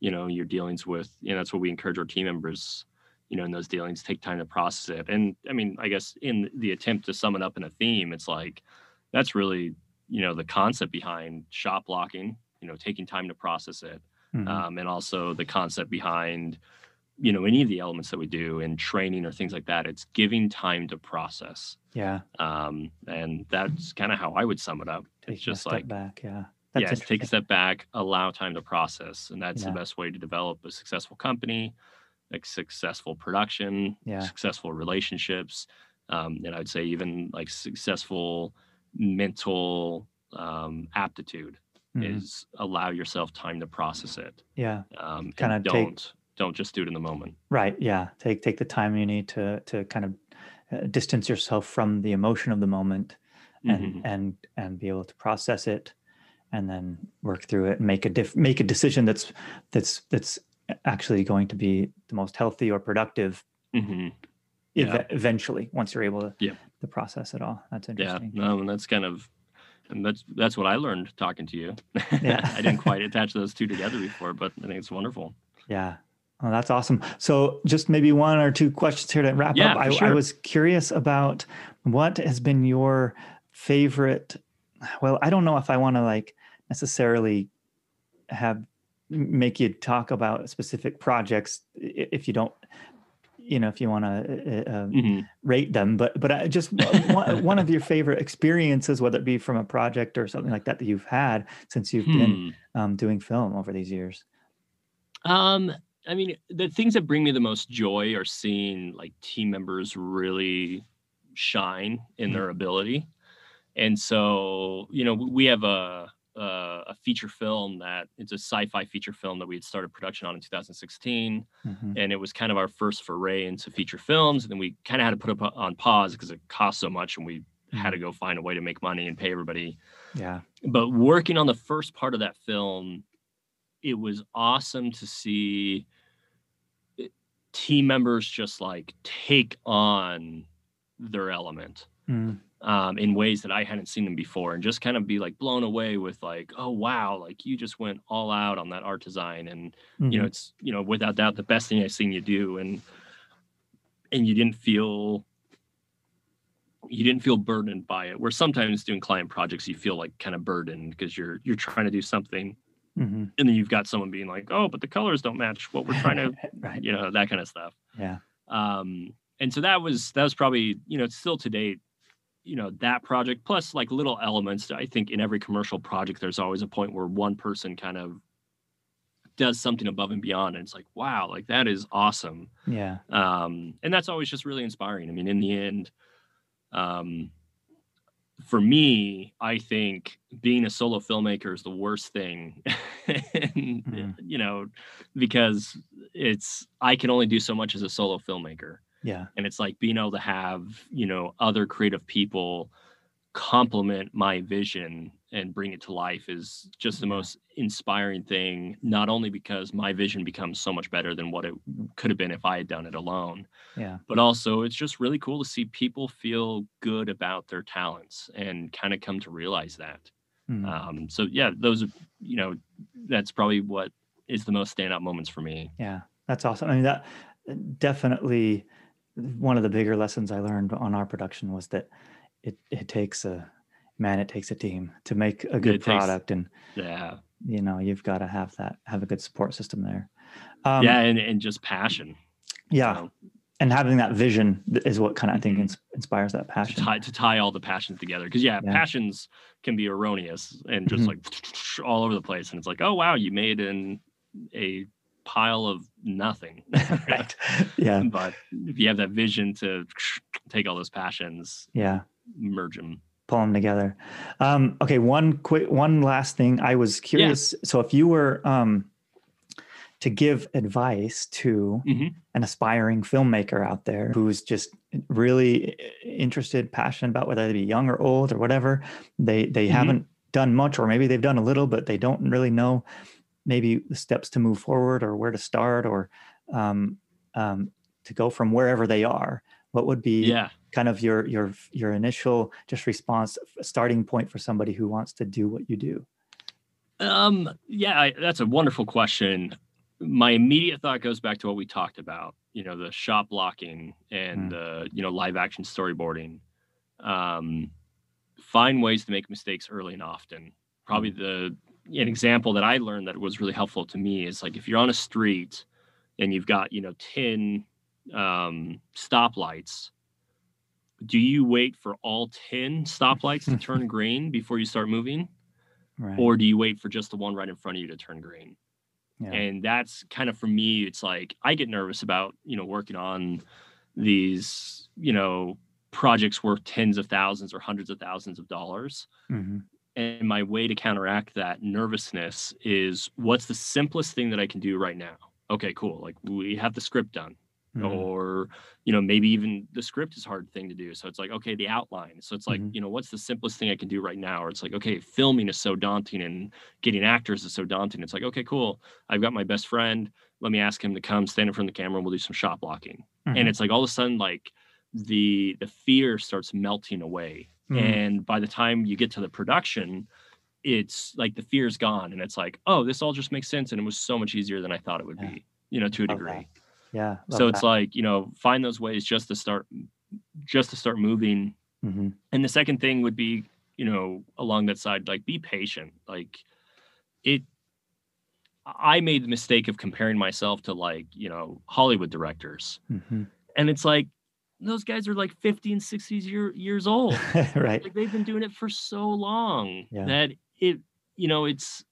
you know, your dealings with, you know, that's what we encourage our team members, you know, in those dealings, take time to process it. And I mean, I guess in the attempt to sum it up in a theme, it's like, that's really, you know, the concept behind shot blocking, you know, taking time to process it. Mm-hmm. Um, and also the concept behind, you know, any of the elements that we do in training or things like that, it's giving time to process. Yeah. Um, and that's kind of how I would sum it up. Take it's just like, back. yeah, that's yes, take a step back, allow time to process. And that's yeah. the best way to develop a successful company, like successful production, yeah. successful relationships. Um, and I'd say even like successful mental um, aptitude mm-hmm. is allow yourself time to process it. Yeah. Um, kind of don't. Take- Don't just do it in the moment. Right. Yeah. Take take the time you need to to kind of uh, distance yourself from the emotion of the moment, and mm-hmm. and and be able to process it, and then work through it. And make a diff- make a decision that's that's that's actually going to be the most healthy or productive. Mm-hmm. Yeah. Ev- eventually, once you're able to yeah. to process it all. That's interesting. Yeah. No, and that's kind of. And that's that's what I learned talking to you. Yeah. I didn't quite attach those two together before, but I think it's wonderful. Yeah. Oh, that's awesome. So just maybe one or two questions here to wrap yeah, up. I, sure. I was curious about what has been your favorite. Well, I don't know if I want to like necessarily have make you talk about specific projects if you don't, you know, if you want to uh, mm-hmm. rate them, but, but I just one, one of your favorite experiences, whether it be from a project or something like that, that you've had since you've hmm. been um, doing film over these years. Um. I mean, the things that bring me the most joy are seeing like team members really shine in their ability. And so, you know, we have a, a, a feature film that it's a sci-fi feature film that we had started production on in two thousand sixteen. Mm-hmm. And it was kind of our first foray into feature films. And then we kind of had to put it on pause because it cost so much and we mm-hmm. had to go find a way to make money and pay everybody. Yeah. But working on the first part of that film, it was awesome to see team members just like take on their element mm. um, in ways that I hadn't seen them before and just kind of be like blown away with like, oh, wow, like you just went all out on that art design. And, mm-hmm. you know, it's, you know, without doubt, the best thing I've seen you do. And, and you didn't feel, you didn't feel burdened by it, where sometimes doing client projects, you feel like kind of burdened because you're, you're trying to do something. Mm-hmm. And then you've got someone being like, oh, but the colors don't match what we're trying to, right. you know, that kind of stuff. Yeah. Um, and so that was, that was probably, you know, still to date, you know, that project plus like little elements. I think in every commercial project, there's always a point where one person kind of does something above and beyond. And it's like, wow, like that is awesome. Yeah. Um, and that's always just really inspiring. I mean, in the end, um, for me, I think being a solo filmmaker is the worst thing, and, mm. you know, because it's, I can only do so much as a solo filmmaker. Yeah. And it's like being able to have, you know, other creative people complement my vision and bring it to life is just the most inspiring thing, not only because my vision becomes so much better than what it could have been if I had done it alone, yeah, but also it's just really cool to see people feel good about their talents and kind of come to realize that. Mm. Um, so yeah, those, you know, that's probably what is the most standout moments for me. Yeah, that's awesome. I mean, that definitely one of the bigger lessons I learned on our production was that it, it takes a, man, it takes a team to make a good it product. Takes, and, yeah, you know, you've got to have that, have a good support system there. Um, yeah. And, and just passion. Yeah. So. And having that vision is what kind of, I think, mm-hmm. inspires that passion. To tie, to tie all the passions together. Cause yeah, yeah, passions can be erroneous and just mm-hmm. like all over the place. And it's like, oh, wow, you made an, a pile of nothing. Right. Yeah. But if you have that vision to take all those passions, yeah, merge them. Pull them together. Um, okay. One quick, one last thing. I was curious. Yeah. So if you were um, to give advice to mm-hmm. an aspiring filmmaker out there who's just really interested, passionate about whether they be young or old or whatever, they, they mm-hmm. haven't done much, or maybe they've done a little, but they don't really know maybe the steps to move forward or where to start or um, um, to go from wherever they are. What would be yeah. kind of your your your initial just response, starting point for somebody who wants to do what you do? Um, yeah, I, that's a wonderful question. My immediate thought goes back to what we talked about, you know, the shot blocking and the mm. uh, you know, live action storyboarding. Um, find ways to make mistakes early and often. Probably the an example that I learned that was really helpful to me is like if you're on a street and you've got, you know, ten um stoplights, do you wait for all ten stoplights to turn green before you start moving, right, or do you wait for just the one right in front of you to turn green? Yeah. And that's kind of, for me, it's like I get nervous about, you know, working on these, you know, projects worth tens of thousands or hundreds of thousands of dollars. Mm-hmm. And my way to counteract that nervousness is, what's the simplest thing that I can do right now? Okay, cool, like we have the script done. Mm-hmm. Or, you know, maybe even the script is a hard thing to do. So it's like, okay, the outline. So it's like, mm-hmm. you know, what's the simplest thing I can do right now? Or it's like, okay, filming is so daunting and getting actors is so daunting. It's like, okay, cool, I've got my best friend. Let me ask him to come stand in front of the camera and we'll do some shot blocking. Mm-hmm. And it's like all of a sudden, like the the fear starts melting away. Mm-hmm. And by the time you get to the production, it's like the fear's gone. And it's like, oh, this all just makes sense. And it was so much easier than I thought it would yeah. be, you know, to a degree. Okay. Yeah. So it's that. Like, you know, find those ways just to start, just to start moving. Mm-hmm. And the second thing would be, you know, along that side, like be patient. Like it, I made the mistake of comparing myself to, like, you know, Hollywood directors. Mm-hmm. And it's like, those guys are like fifty and sixty year, years old. Right. Like they've been doing it for so long yeah. that it, you know, it's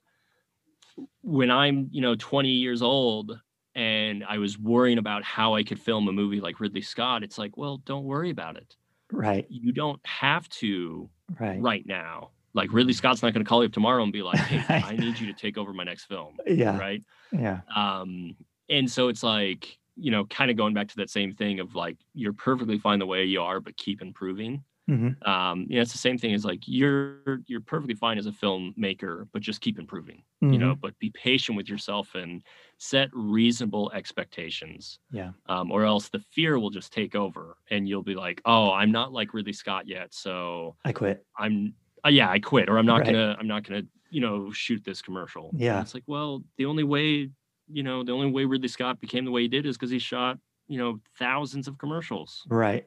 when I'm, you know, twenty years old, and I was worrying about how I could film a movie like Ridley Scott, it's like, well, don't worry about it. Right. You don't have to right, right now. Like Ridley Scott's not going to call you up tomorrow and be like, hey, I need you to take over my next film. Yeah. Right. Yeah. Um, and so it's like, you know, kind of going back to that same thing of like, you're perfectly fine the way you are, but keep improving. Mm-hmm. Um, you know, it's the same thing as like, you're, you're perfectly fine as a filmmaker, but just keep improving, mm-hmm. you know, but be patient with yourself and set reasonable expectations. Yeah. Um, or else the fear will just take over and you'll be like, oh, I'm not like Ridley Scott yet. So I quit. I'm, uh, yeah, I quit, or I'm not right. gonna, I'm not gonna, you know, shoot this commercial. Yeah. And it's like, well, the only way, you know, the only way Ridley Scott became the way he did is because he shot, you know, thousands of commercials. Right.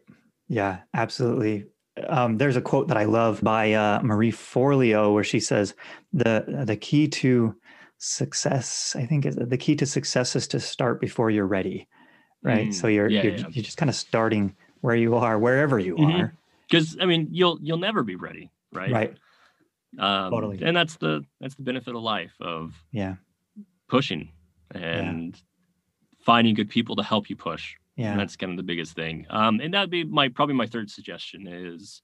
Yeah, absolutely. Um, there's a quote that I love by uh, Marie Forleo where she says, the the key to success, I think, is the key to success is to start before you're ready, right? Mm, so you're yeah, you're, yeah. you're just kind of starting where you are, wherever you mm-hmm. are. Because, I mean, you'll you'll never be ready, right? Right. Um, totally. And that's the that's the benefit of life, of yeah, pushing and yeah. finding good people to help you push. Yeah, and that's kind of the biggest thing. Um, and that'd be my, probably my third suggestion is,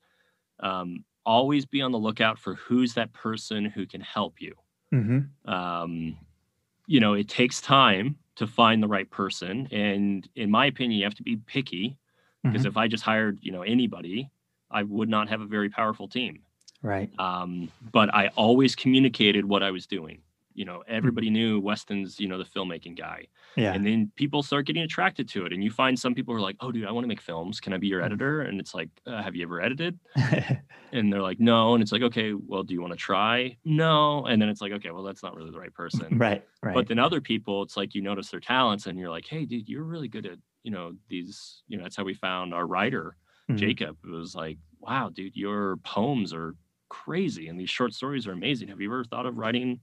um, always be on the lookout for who's that person who can help you. Mm-hmm. Um, you know, it takes time to find the right person. And in my opinion, you have to be picky, because mm-hmm. if I just hired, you know, anybody, I would not have a very powerful team. Right. Um, but I always communicated what I was doing. You know, everybody mm-hmm. knew Weston's, you know, the filmmaking guy. Yeah. And then people start getting attracted to it. And you find some people who are like, oh, dude, I want to make films. Can I be your editor? And it's like, uh, have you ever edited? And they're like, no. And it's like, okay, well, do you want to try? No. And then it's like, okay, well, that's not really the right person. Right, right. But then other people, it's like you notice their talents and you're like, hey, dude, you're really good at, you know, these, you know, that's how we found our writer, mm-hmm. Jacob. It was like, wow, dude, your poems are crazy. And these short stories are amazing. Have you ever thought of writing,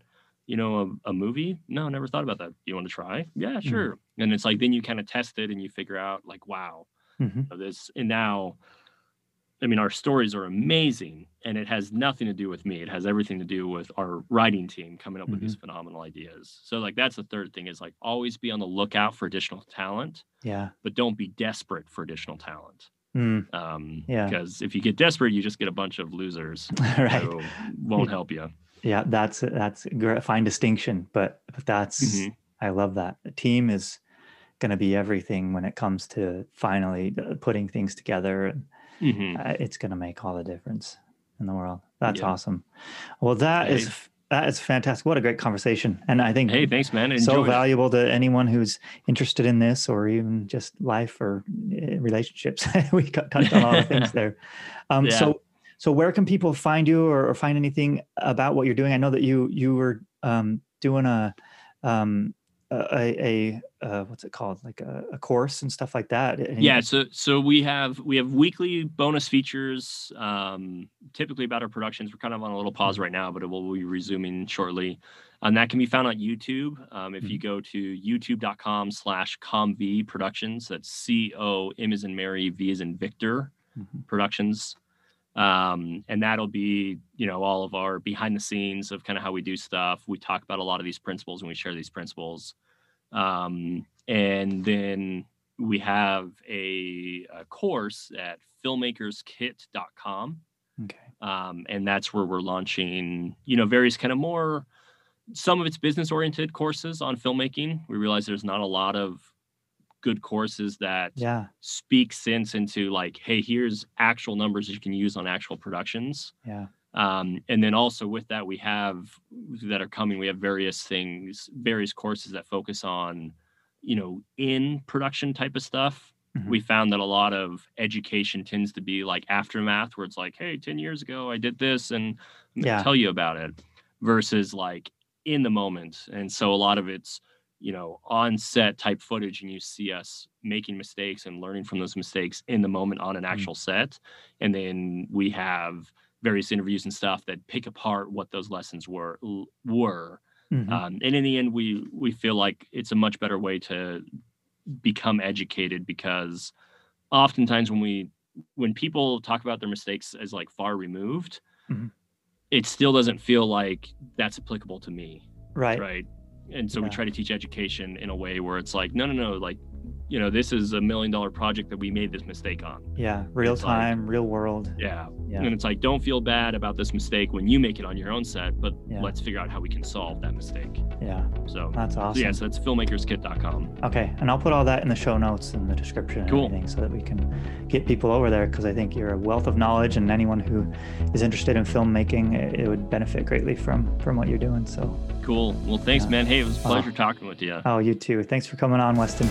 you know, a, a movie? No, never thought about that. You want to try? Yeah, sure. Mm-hmm. And it's like, then you kind of test it and you figure out like, wow, mm-hmm. you know, this. And now, I mean, our stories are amazing, and it has nothing to do with me. It has everything to do with our writing team coming up mm-hmm. with these phenomenal ideas. So like, that's the third thing is like, always be on the lookout for additional talent. Yeah. But don't be desperate for additional talent. Mm. Um, yeah. Because if you get desperate, you just get a bunch of losers. Right. So won't help you. Yeah, that's that's a fine distinction, but that's mm-hmm. I love that. The team is going to be everything when it comes to finally putting things together, and mm-hmm. uh, it's going to make all the difference in the world. That's yeah. awesome. Well, that hey. is that is fantastic. What a great conversation, and I think hey, thanks, man. Enjoy. So valuable to anyone who's interested in this, or even just life or relationships. We touched on all the things there. Um, yeah. So. So where can people find you, or, or find anything about what you're doing? I know that you you were um, doing a, um, a, a, a, what's it called? Like a, a course and stuff like that. And yeah. So, so we have, we have weekly bonus features, um, typically about our productions. We're kind of on a little pause right now, but it will be resuming shortly. And that can be found on YouTube. Um, if mm-hmm. you go to youtube.com slash COMV Productions, that's C O M as in Mary, V as in Victor mm-hmm. Productions. Um, and that'll be, you know, all of our behind the scenes of kind of how we do stuff. We talk about a lot of these principles and we share these principles. Um, and then we have a, a course at filmmakers kit dot com. Okay. Um, and that's where we're launching, you know, various kind of more, some of it's business oriented courses on filmmaking. We realize there's not a lot of good courses that yeah. speak sense into like, hey, here's actual numbers you can use on actual productions. Yeah. Um, and then also with that, we have that are coming. We have various things, various courses that focus on, you know, in production type of stuff. Mm-hmm. We found that a lot of education tends to be like aftermath, where it's like, hey, ten years ago, I did this and I'm yeah. gonna tell you about it, versus like in the moment. And so a lot of it's, you know, on set type footage, and you see us making mistakes and learning from those mistakes in the moment on an actual mm-hmm. set. And then we have various interviews and stuff that pick apart what those lessons were, were. Mm-hmm. Um, and in the end, we, we feel like it's a much better way to become educated, because oftentimes when we, when people talk about their mistakes as like far removed, mm-hmm. it still doesn't feel like that's applicable to me. Right. Right. And so yeah. we try to teach education in a way where it's like, no, no, no, like, you know, this is a million dollar project that we made this mistake on. Yeah. Real it's time, like, real world. Yeah. yeah. And it's like, don't feel bad about this mistake when you make it on your own set, but yeah. let's figure out how we can solve that mistake. Yeah. So that's awesome. So yeah. So that's filmmakers kit dot com. Okay. And I'll put all that in the show notes and the description and cool. everything, so that we can get people over there. Cause I think you're a wealth of knowledge, and anyone who is interested in filmmaking, it would benefit greatly from, from what you're doing. So cool. Well, thanks, yeah. man. Hey, it was a pleasure oh. talking with you. Oh, you too. Thanks for coming on, Weston.